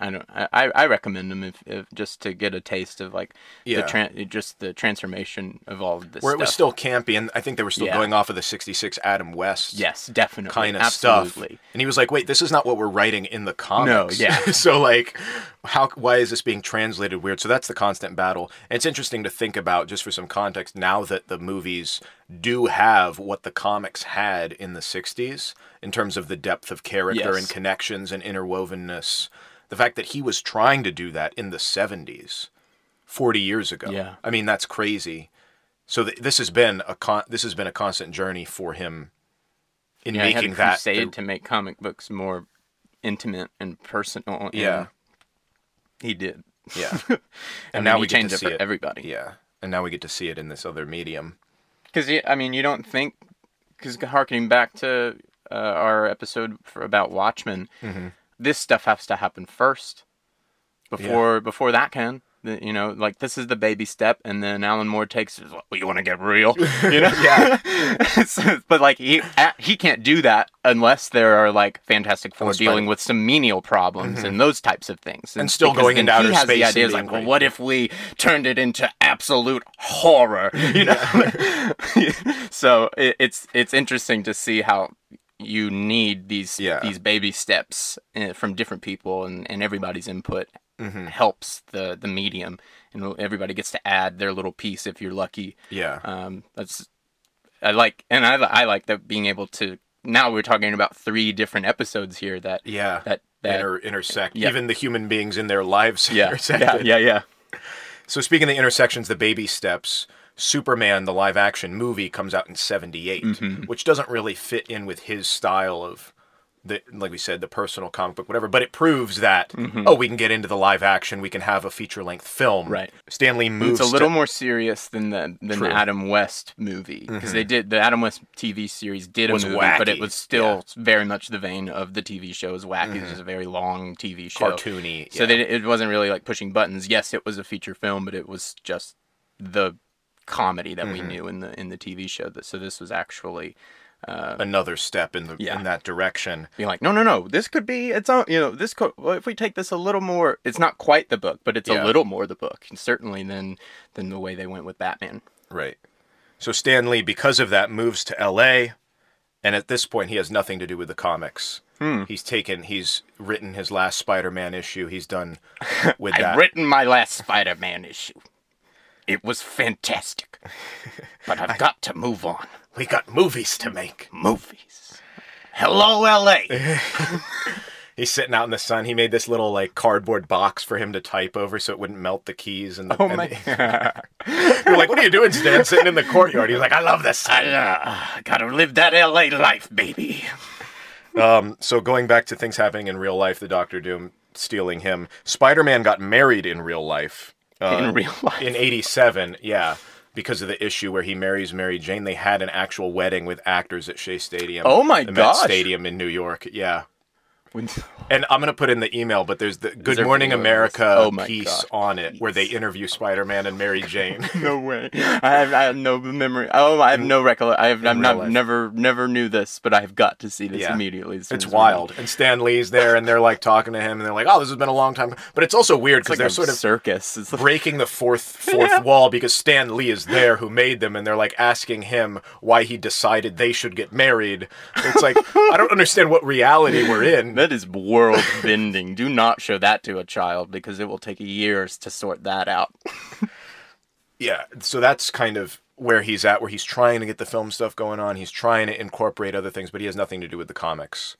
I don't. I, I recommend them if, if just to get a taste of like yeah. the tran- just the transformation of all of this. Where stuff. It was still campy, and I think they were still yeah. going off of the sixty-six Adam West. Yes, definitely kind of stuff. And he was like, "Wait, this is not what we're writing in the comics." No, yeah. So like, how? Why is this being translated weird? So that's the constant battle. And it's interesting to think about just for some context now that the movies do have what the comics had in the sixties in terms of the depth of character yes. and connections and interwovenness. The fact that he was trying to do that in the seventies, forty years ago. Yeah. I mean, that's crazy. So th- this has been a con- this has been a constant journey for him in yeah, making he had a crusade that. Th- to make comic books more intimate and personal. And yeah. He did. Yeah. And, and now we changed it for it. everybody. Yeah. And now we get to see it in this other medium. Because I mean, you don't think because harkening back to uh, our episode for, about Watchmen. Mm-hmm. This stuff has to happen first before yeah. before that can, the, you know, like this is the baby step. And then Alan Moore takes it. Like, well, you want to get real, you know? yeah. So, but like he, he can't do that unless there are like Fantastic Four That's dealing right. with some menial problems mm-hmm. and those types of things. And, and still going into outer space. He has the ideas like, well, what if we turned it into absolute horror, you know? So it, it's, it's interesting to see how, you need these yeah. these baby steps from different people, and, and everybody's input mm-hmm. helps the, the medium, and everybody gets to add their little piece if you're lucky. Yeah, um, that's I like, and I I like that being able to. Now we're talking about three different episodes here that yeah that that Inter- intersect. Yeah. Even the human beings in their lives yeah. intersect. Yeah, yeah, yeah. So speaking of the intersections, the baby steps. Superman, the live-action movie, comes out in seventy-eight, mm-hmm. which doesn't really fit in with his style of, the like we said, the personal comic book, whatever. But it proves that, mm-hmm. oh, we can get into the live-action. We can have a feature-length film. Right. Stan Lee moves... It's a little to... more serious than the, than the Adam West movie. Because mm-hmm. they did the Adam West T V series did was a movie, wacky. But it was still yeah. very much the vein of the T V show. It was wacky. Mm-hmm. It was a very long T V show. Cartoony. Yeah. So they, it wasn't really like pushing buttons. Yes, it was a feature film, but it was just the... comedy that mm-hmm. we knew in the in the T V show. That so this was actually uh, another step in the yeah. in that direction. Being like, no, no, no, this could be its own. You know, this could. Well, if we take this a little more, it's not quite the book, but it's yeah. a little more the book, and certainly than than the way they went with Batman. Right. So Stan Lee, because of that, moves to L A, and at this point, he has nothing to do with the comics. Hmm. He's taken. He's written his last Spider-Man issue. He's done with I've that. I've written my last Spider-Man issue. It was fantastic, but I've I, got to move on. We got movies to make. Movies. Hello, L A He's sitting out in the sun. He made this little like cardboard box for him to type over so it wouldn't melt the keys. And the, oh, and my God. You're like, what are you doing, Stan, sitting in the courtyard? He's like, I love the sun. I uh, got to live that L A life, baby. um. So going back to things happening in real life, the Doctor Doom stealing him. Spider-Man got married in real life. Uh, in real life. In eighty-seven, yeah, because of the issue where he marries Mary Jane. They had an actual wedding with actors at Shea Stadium. Oh, my gosh. The Met Stadium in New York, yeah. And I'm going to put in the email, but there's the Good Morning America oh piece God. on it where they interview Spider-Man and Mary Jane. No way. I have, I have no memory. Oh, I have no recollection. I have I'm not, never never knew this, but I've got to see this yeah. immediately. It's wild. And Stan Lee's there, and they're like talking to him, and they're like, oh, this has been a long time. But it's also weird because like they're sort of circus. It's like... breaking the fourth fourth yeah. wall because Stan Lee is there who made them, and they're like asking him why he decided they should get married. It's like, I don't understand what reality we're in. That is world bending. Do not show that to a child because it will take years to sort that out. Yeah, so that's kind of where he's at, where he's trying to get the film stuff going on. He's trying to incorporate other things, but he has nothing to do with the comics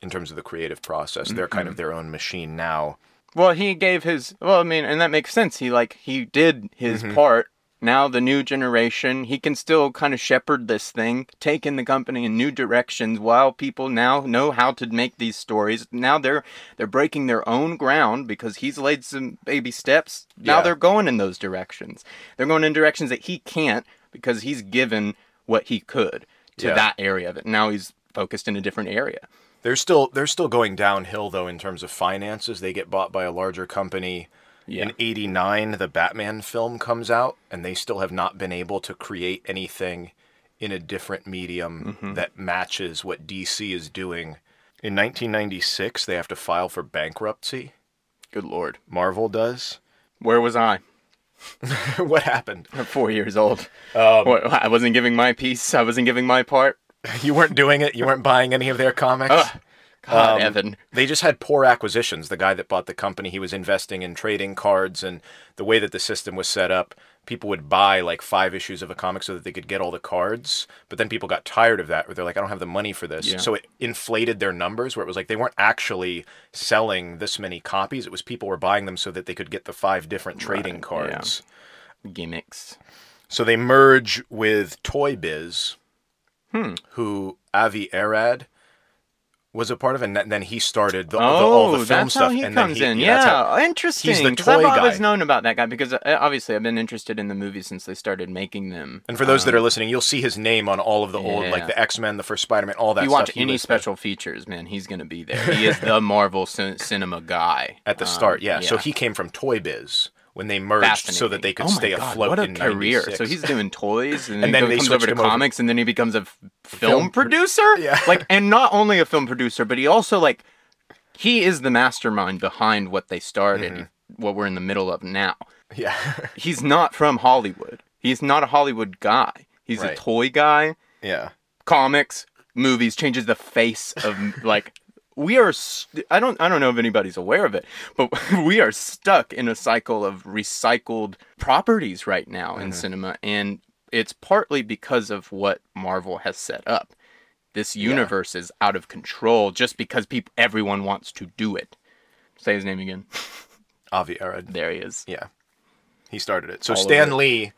in terms of the creative process. Mm-hmm. They're kind of their own machine now. Well, he gave his... Well, I mean, and that makes sense. He, like, he did his mm-hmm. part. Now the new generation, he can still kind of shepherd this thing, take in the company in new directions while people now know how to make these stories. Now they're they're breaking their own ground because he's laid some baby steps. Now yeah. they're going in those directions. They're going in directions that he can't because he's given what he could to yeah. that area of it. Now he's focused in a different area. They're still they're still going downhill, though, in terms of finances. They get bought by a larger company. Yeah. In eighty-nine, the Batman film comes out, and they still have not been able to create anything in a different medium mm-hmm. that matches what D C is doing. In nineteen ninety-six, they have to file for bankruptcy. Good Lord. Marvel does. Where was I? What happened? I'm four years old. Um, what, I wasn't giving my piece. I wasn't giving my part. You weren't doing it? You weren't buying any of their comics? Uh. God, um, Evan. They just had poor acquisitions. The guy that bought the company, he was investing in trading cards, and the way that the system was set up, people would buy like five issues of a comic so that they could get all the cards, but then people got tired of that, or they're like, I don't have the money for this. Yeah. So it inflated their numbers, where it was like they weren't actually selling this many copies. It was people were buying them so that they could get the five different trading right, cards. Yeah. Gimmicks. So they merge with Toy Biz, hmm. who Avi Arad... was a part of it, and then he started the, oh, the, all the film that's stuff. How he and comes then he, in. Yeah, how, interesting. He's the toy I've guy. always known about that guy because I, obviously I've been interested in the movies since they started making them. And for those um, that are listening, you'll see his name on all of the yeah. old, like the X-Men, the first Spider-Man, all that. If you stuff. You watch any listed. special features, man, he's going to be there. He is the Marvel cin- cinema guy at the um, start. Yeah. yeah, so he came from Toy Biz when they merged, so that they could oh stay God, afloat. What a in career! ninety-six So he's doing toys, and, and then, then he comes over to comics, over. and then he becomes a f- film, film producer. Yeah, like, and not only a film producer, but he also like he is the mastermind behind what they started, mm-hmm. what we're in the middle of now. Yeah, he's not from Hollywood. He's not a Hollywood guy. He's right. a toy guy. Yeah, comics, movies changes the face of like. We are, st- I don't I don't know if anybody's aware of it, but we are stuck in a cycle of recycled properties right now mm-hmm. in cinema. And it's partly because of what Marvel has set up. This universe yeah. is out of control just because people, everyone wants to do it. Say his name again. Avi Arad. There he is. Yeah. He started it. So All Stan Lee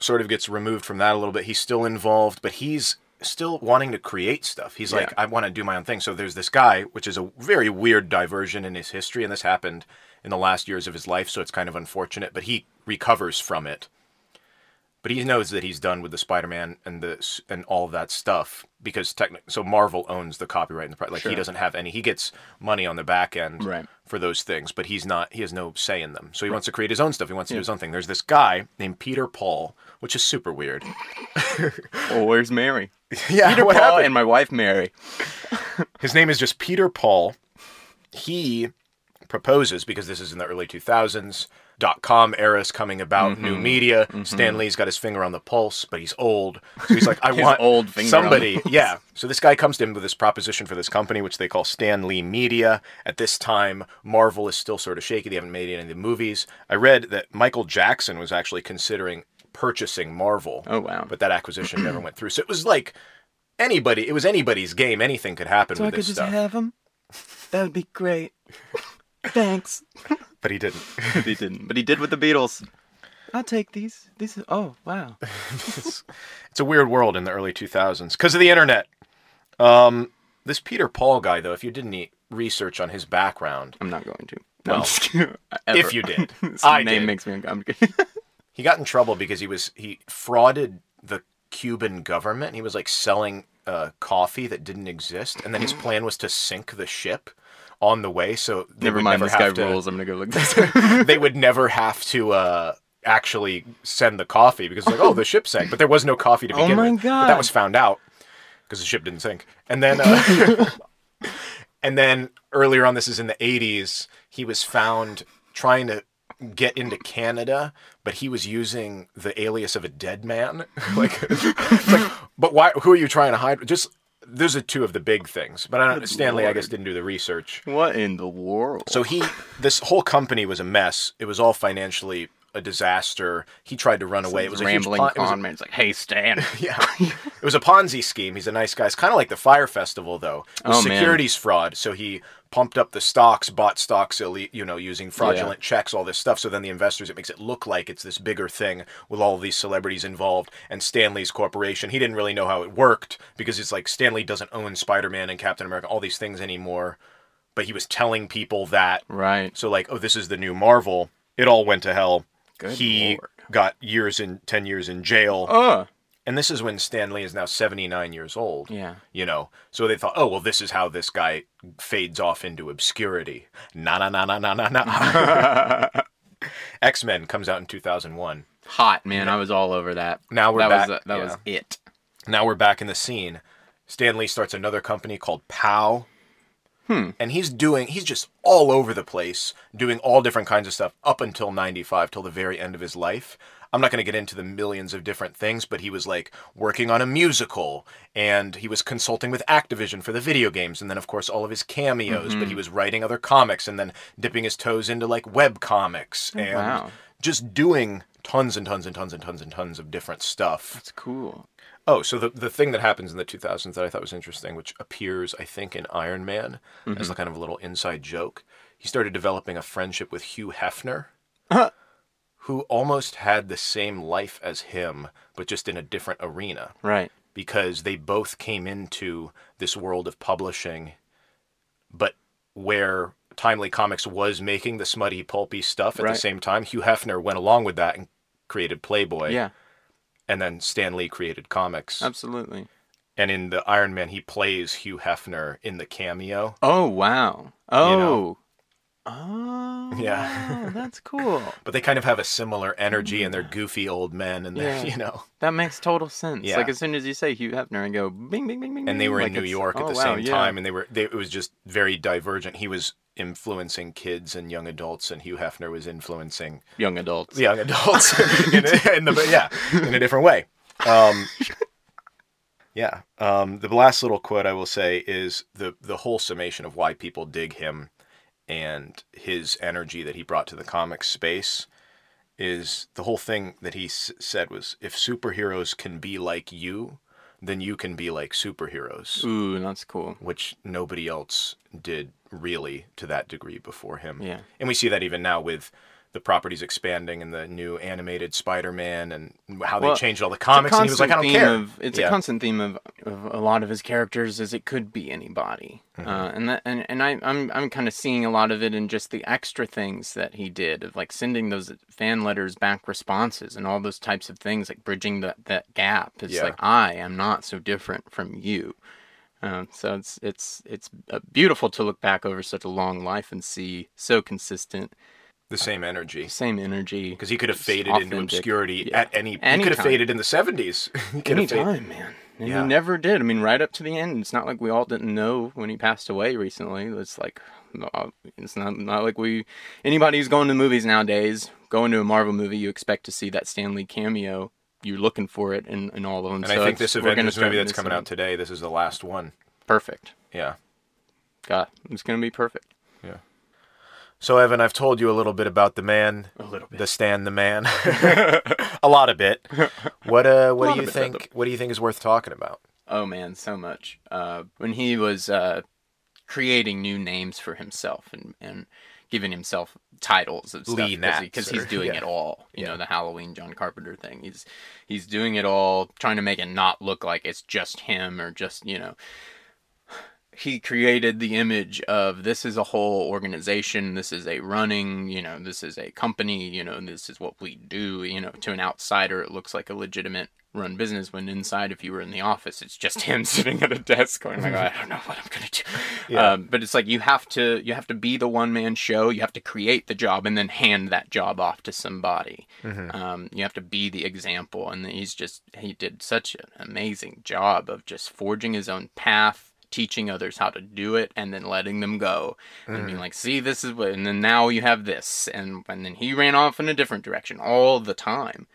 sort of gets removed from that a little bit. He's still involved, but he's... still wanting to create stuff. He's yeah. like, I want to do my own thing. So there's this guy, which is a very weird diversion in his history, and this happened in the last years of his life, so it's kind of unfortunate, but he recovers from it. But he knows that he's done with the Spider-Man and the and all that stuff, because technically, so Marvel owns the copyright and the pro- like sure. he doesn't have any. He gets money on the back end right. for those things, but he's not. He has no say in them. So he right. wants to create his own stuff. He wants to yeah. do his own thing. There's this guy named Peter Paul, which is super weird. Well, where's Mary? Yeah, Peter Paul happened? And my wife Mary. His name is just Peter Paul. He proposes, because this is in the early two thousands. Dot-com era is coming about, mm-hmm. new media. Mm-hmm. Stan Lee's got his finger on the pulse, but he's old. So he's like, I want old somebody. Yeah. So this guy comes to him with this proposition for this company, which they call Stan Lee Media. At this time, Marvel is still sort of shaky. They haven't made any of the movies. I read that Michael Jackson was actually considering purchasing Marvel. Oh, wow. But that acquisition never went through. So it was like anybody. It was anybody's game. Anything could happen so with I this stuff. So I could just have him? That would be great. Thanks. But he didn't. He didn't. But he did with the Beatles. I'll take these. These. Are, oh, wow. it's, it's a weird world in the early two thousands because of the internet. Um, this Peter Paul guy, though, if you didn't research on his background, I'm not going to. No, well, if you did, I name did. Makes me uncomfortable. He got in trouble because he was he frauded the Cuban government. He was like selling uh, coffee that didn't exist, and then his plan was to sink the ship on the way. So they never would mind. Never this have guy to, rules. I'm gonna go look this up. They would never have to uh, actually send the coffee because like, oh, the ship sank, but there was no coffee to begin with. Oh my with. God! But that was found out because the ship didn't sink, and then. Uh, And then earlier on, this is in the eighties, he was found trying to get into Canada, but he was using the alias of a dead man. like, like, but why? Who are you trying to hide? Just, those are two of the big things. But I don't, Stan Lee, I guess, didn't do the research. What in the world? So he, this whole company was a mess. It was all financially a disaster. He tried to run it's away. It was rambling a rambling con man. It's like, hey, Stan. Yeah. It was a Ponzi scheme. He's a nice guy. It's kind of like the Fire Festival, though. It was oh, securities man. fraud. So he pumped up the stocks, bought stocks, you know, using fraudulent yeah. checks, all this stuff. So then the investors, it makes it look like it's this bigger thing with all these celebrities involved. And Stan Lee's corporation, he didn't really know how it worked because it's like Stan Lee doesn't own Spider-Man and Captain America, all these things anymore. But he was telling people that. Right. So like, oh, this is the new Marvel. It all went to hell. Good he Lord. got years in ten years in jail. Uh. And this is when Stan Lee is now seventy-nine years old. Yeah. You know. So they thought, oh well, this is how this guy fades off into obscurity. Na na na na na na na. X-Men comes out in two thousand one. Hot, man. Yeah. I was all over that. Now we're that back. Was, uh, that yeah. was it. Now we're back in the scene. Stan Lee starts another company called P O W. Hmm. And he's doing, he's just all over the place, doing all different kinds of stuff up until ninety-five, till the very end of his life. I'm not going to get into the millions of different things, but he was like working on a musical, and he was consulting with Activision for the video games, and then of course all of his cameos, mm-hmm. but he was writing other comics, and then dipping his toes into like web comics, oh, and wow. just doing tons and tons and tons and tons and tons of different stuff. That's cool. Oh, so the the thing that happens in the two thousands that I thought was interesting, which appears, I think, in Iron Man mm-hmm. as a kind of a little inside joke, he started developing a friendship with Hugh Hefner, uh-huh. who almost had the same life as him, but just in a different arena. Right. Because they both came into this world of publishing, but where Timely Comics was making the smutty, pulpy stuff at right. the same time, Hugh Hefner went along with that and created Playboy. Yeah. And then Stan Lee created comics. Absolutely. And in the Iron Man, he plays Hugh Hefner in the cameo. Oh, wow. Oh. You know? Oh, yeah. Wow, that's cool. But they kind of have a similar energy, and they're goofy old men, and yeah. you know. That makes total sense. Yeah. Like, as soon as you say Hugh Hefner, and go, bing, bing, bing, bing, bing. And they were like in New York at oh, the wow, same yeah. time, and they were. They, it was just very divergent. He was influencing kids and young adults, and Hugh Hefner was influencing young adults, young adults, in, a, in the yeah, in a different way. Um, yeah. Um, the last little quote I will say is the the whole summation of why people dig him and his energy that he brought to the comic space is the whole thing that he s- said was, if superheroes can be like you, then you can be like superheroes. Ooh, that's cool. Which nobody else did really to that degree before him. Yeah. And we see that even now with the properties expanding and the new animated Spider-Man and how well, they changed all the comics. And he was like, I don't care. Of, it's yeah. a constant theme of, of a lot of his characters is it could be anybody. Mm-hmm. Uh, and that, and, and I, I'm I'm kind of seeing a lot of it in just the extra things that he did of like sending those fan letters back responses and all those types of things, like bridging the, that gap. It's yeah. like, I am not so different from you. Um, so it's, it's, it's beautiful to look back over such a long life and see so consistent. The same energy. Same energy. Because he could have faded authentic. into obscurity yeah. at any... any he could have faded in the seventies. Any time, man. And yeah. he never did. I mean, right up to the end. It's not like we all didn't know when he passed away recently. It's like... It's not not like we... Anybody who's going to movies nowadays, going to a Marvel movie, you expect to see that Stan Lee cameo. You're looking for it in, in all of them. And so I think this Avengers movie that's coming event. out today, this is the last one. Perfect. Yeah. God, it's going to be perfect. Yeah. So, Evan, I've told you a little bit about the man, a little bit. the Stan the man, a lot of bit. What uh, what do you think? What do you think is worth talking about? Oh man, so much. Uh, when he was uh, creating new names for himself and, and giving himself titles of stuff, because he, he's doing yeah. it all. You yeah. know, the Halloween John Carpenter thing. He's he's doing it all, trying to make it not look like it's just him or just you know. he created the image of this is a whole organization, this is a running, you know, this is a company, you know, this is what we do, you know. To an outsider, it looks like a legitimate run business, when inside, if you were in the office, it's just him sitting at a desk going, like, I don't know what I'm going to do. Yeah. Um, but it's like, you have to, you have to be the one man show. You have to create the job and then hand that job off to somebody. Mm-hmm. Um, you have to be the example. And he's just, he did such an amazing job of just forging his own path, teaching others how to do it, and then letting them go mm-hmm. and being like, see, this is what, and then now you have this. And, and then he ran off in a different direction all the time.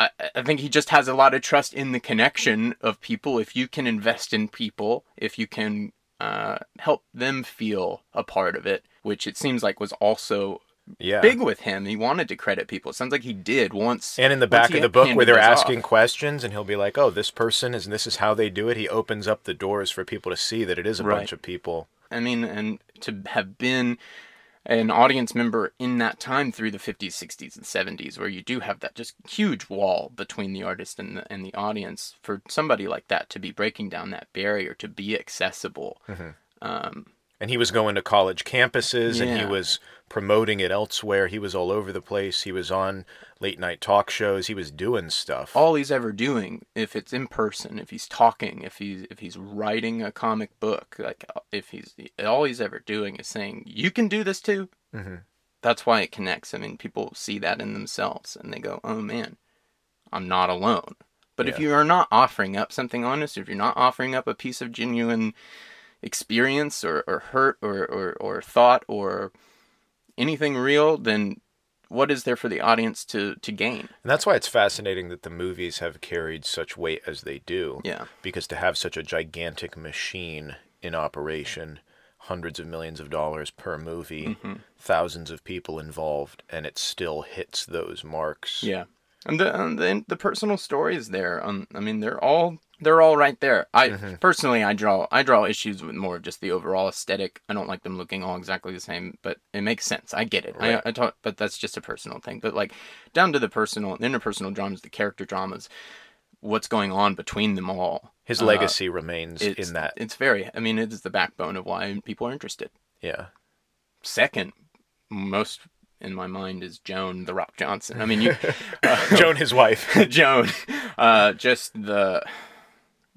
I, I think he just has a lot of trust in the connection of people. If you can invest in people, if you can uh, help them feel a part of it, which it seems like was also yeah. big with him. He wanted to credit people. It sounds like he did once. And in the back of the book where they're asking off. questions, and he'll be like, oh, this person is, and this is how they do it. He opens up the doors for people to see that it is a right. bunch of people. I mean, and to have been an audience member in that time through the fifties, sixties, and seventies, where you do have that just huge wall between the artist and the, and the audience, for somebody like that to be breaking down that barrier, to be accessible. Mm-hmm. Um, and he was going to college campuses, yeah. and he was promoting it elsewhere. He was all over the place. He was on late night talk shows. He was doing stuff. All he's ever doing, if it's in person, if he's talking, if he's if he's writing a comic book, like if he's all he's ever doing is saying, "You can do this too." Mm-hmm. That's why it connects. I mean, people see that in themselves and they go, "Oh man, I'm not alone." But yeah. if you are not offering up something honest, if you're not offering up a piece of genuine experience or, or hurt or, or, or thought or anything real, then what is there for the audience to, to gain? And that's why it's fascinating that the movies have carried such weight as they do. Yeah. Because to have such a gigantic machine in operation, hundreds of millions of dollars per movie, mm-hmm. thousands of people involved, and it still hits those marks. Yeah. And the and the, the personal stories there, um, I mean, they're all... They're all right there. I mm-hmm. personally, I draw, I draw issues with more of just the overall aesthetic. I don't like them looking all exactly the same, but it makes sense. I get it. Right. I, I talk, but that's just a personal thing. But like down to the personal, interpersonal dramas, the character dramas, what's going on between them all. His uh, legacy remains in that. It's very. I mean, it is the backbone of why people are interested. Yeah. Second, most. In my mind is Joan, the Rock Johnson. I mean, you, uh, Joan, his wife, Joan, uh, just the.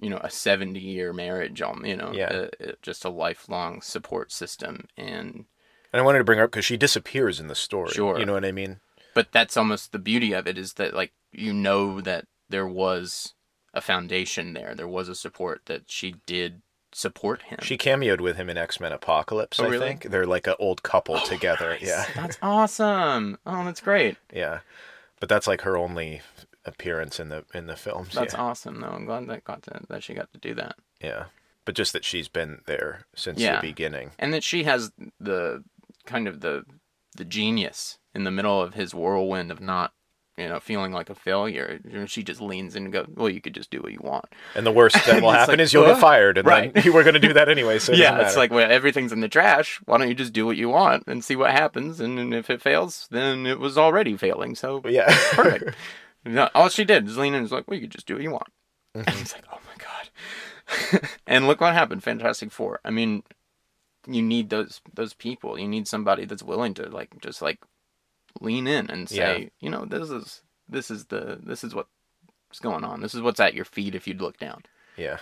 You know, a seventy-year marriage, you know, yeah. a, a, just a lifelong support system. And and I wanted to bring her up because she disappears in the story. Sure. You know what I mean? But that's almost the beauty of it, is that, like, you know that there was a foundation there. There was a support, that she did support him. She cameoed with him in X-Men Apocalypse, oh, I really? think. They're like an old couple oh, together. Nice. Yeah. That's awesome. Oh, that's great. Yeah. But that's, like, her only appearance in the in the films. That's yeah. awesome, though. I'm glad that got to, that she got to do that. Yeah, but just that she's been there since yeah. the beginning, and that she has the kind of the the genius in the middle of his whirlwind of not, you know, feeling like a failure. She just leans in and goes, "Well, you could just do what you want." And the worst that will happen, like, is you'll Whoa. get fired, and right. then you were going to do that anyway. So it yeah, it's like, well, everything's in the trash. Why don't you just do what you want and see what happens? And, and if it fails, then it was already failing. So yeah, perfect. No, all she did is lean in and was like, well, you could just do what you want. Mm-hmm. And it's like, oh my God. And look what happened, Fantastic Four. I mean, you need those those people. You need somebody that's willing to, like, just, like, lean in and say, yeah. you know, this is this is the this is what's going on. This is what's at your feet if you'd look down. Yeah.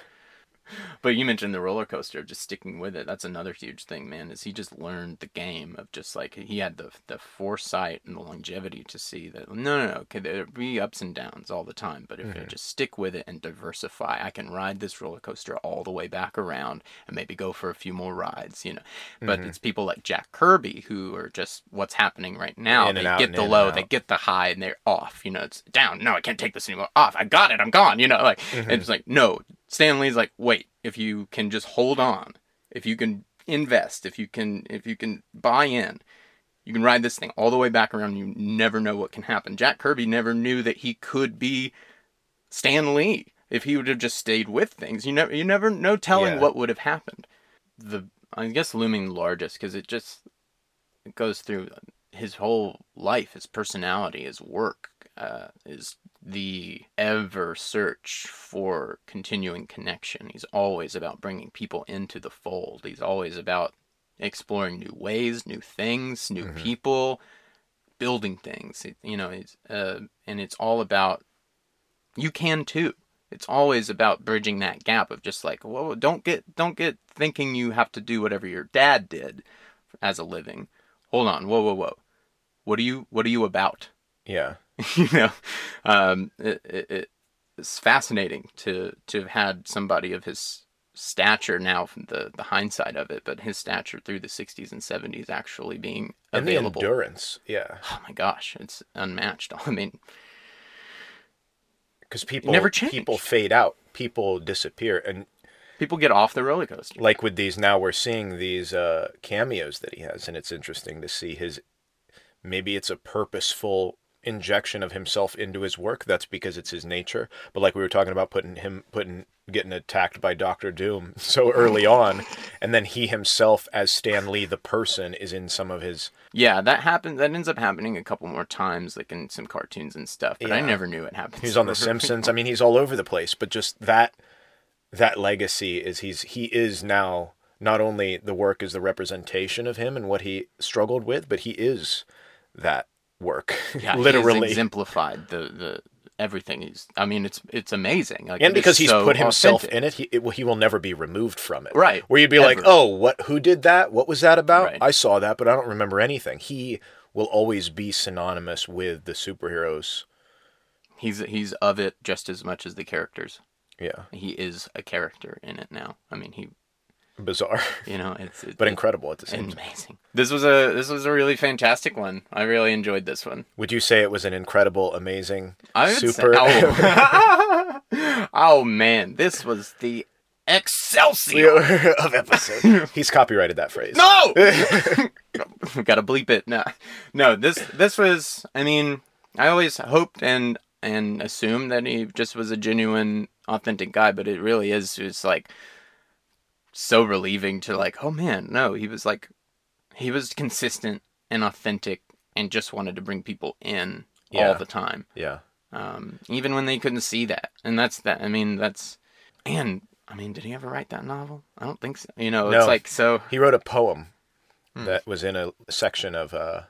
But you mentioned the roller coaster of just sticking with it. That's another huge thing, man, is he just learned the game of just, like, he had the the foresight and the longevity to see that, no, no, no, okay, there'd be ups and downs all the time, but if mm-hmm. you just stick with it and diversify, I can ride this roller coaster all the way back around and maybe go for a few more rides, you know. But mm-hmm. it's people like Jack Kirby who are just what's happening right now. In they out, get the low, they get the high, and they're off, you know, it's down. No, I can't take this anymore. Off. I got it. I'm gone, you know, like, mm-hmm. it's like, no, Stan Lee's like, wait, if you can just hold on, if you can invest, if you can if you can buy in, you can ride this thing all the way back around. You never know what can happen. Jack Kirby never knew that he could be Stan Lee if he would have just stayed with things. You never, you never know telling yeah. what would have happened. The I guess looming largest, because it just it goes through his whole life, his personality, his work, uh, his the ever search for continuing connection. He's always about bringing people into the fold. He's always about exploring new ways, new things, new mm-hmm. people, building things. You know, it's, uh, and it's all about, you can too. It's always about bridging that gap of just like, whoa, don't get, don't get thinking you have to do whatever your dad did as a living. Hold on, whoa, whoa, whoa. What are you, what are you about? Yeah. You know, um, it, it, it's fascinating to, to have had somebody of his stature now from the, the hindsight of it, but his stature through the sixties and seventies actually being available. And the endurance, yeah. Oh my gosh, it's unmatched. I mean... Because people, people fade out, people disappear, and people get off the roller coaster. Like with these, now we're seeing these uh, cameos that he has, and it's interesting to see his, maybe it's a purposeful injection of himself into his work. That's because it's his nature. But like we were talking about putting him, putting getting attacked by Doctor Doom so early on, and then he himself as Stan Lee, the person, is in some of his... Yeah, that happened. That ends up happening a couple more times, like in some cartoons and stuff, but yeah. I never knew it happened. He's on The Simpsons. I mean, he's all over the place, but just that that legacy is he's he is now, not only the work is the representation of him and what he struggled with, but he is that work. Yeah, literally. He's exemplified the, the everything he's... I mean, it's it's amazing. Like, and because he's so put himself authentic. in it, he it will, he will never be removed from it. Right. Where you'd be Ever. like, oh, what? Who did that? What was that about? Right. I saw that, but I don't remember anything. He will always be synonymous with the superheroes. He's he's of it just as much as the characters. Yeah. He is a character in it now. I mean, he... Bizarre, you know, it's, it's but incredible at the same time. Amazing. This was a this was a really fantastic one. I really enjoyed this one. Would you say it was an incredible, amazing, I would super? Say, oh. Oh man, this was the excelsior of episode. He's copyrighted that phrase. No, gotta bleep it. No, no. This this was. I mean, I always hoped and and assumed that he just was a genuine, authentic guy, but it really is. It's like. So relieving to like, oh man, no, he was like, he was consistent and authentic and just wanted to bring people in yeah. all the time. Yeah. Um, even when they couldn't see that. And that's that. I mean, that's, and I mean, did he ever write that novel? I don't think so. You know, no. It's like, so. He wrote a poem hmm. that was in a section of uh,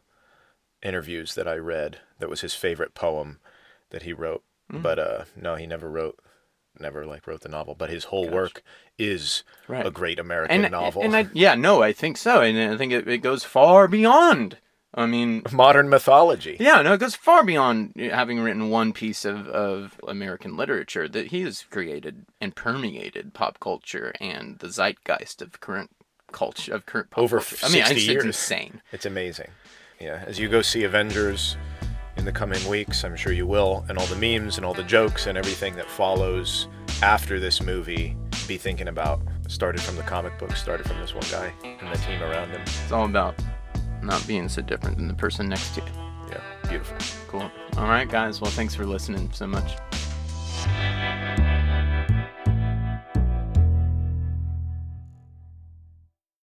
interviews that I read. That was his favorite poem that he wrote. Hmm. But uh, no, he never wrote. Never like wrote the novel, but his whole Gosh. work is right. a great American and, novel. And I, yeah, no, I think so, and I think it, it goes far beyond. I mean, modern mythology. Yeah, no, it goes far beyond having written one piece of, of American literature. That he has created and permeated pop culture and the zeitgeist of current culture of current pop over culture. I mean, sixty years. It's insane. It's amazing. Yeah, as you go see Avengers. In the coming weeks, I'm sure you will, and all the memes and all the jokes and everything that follows after this movie, be thinking about started from the comic book, started from this one guy and the team around him. It's all about not being so different than the person next to you. Yeah, beautiful. Cool. All right, guys. Well, thanks for listening so much.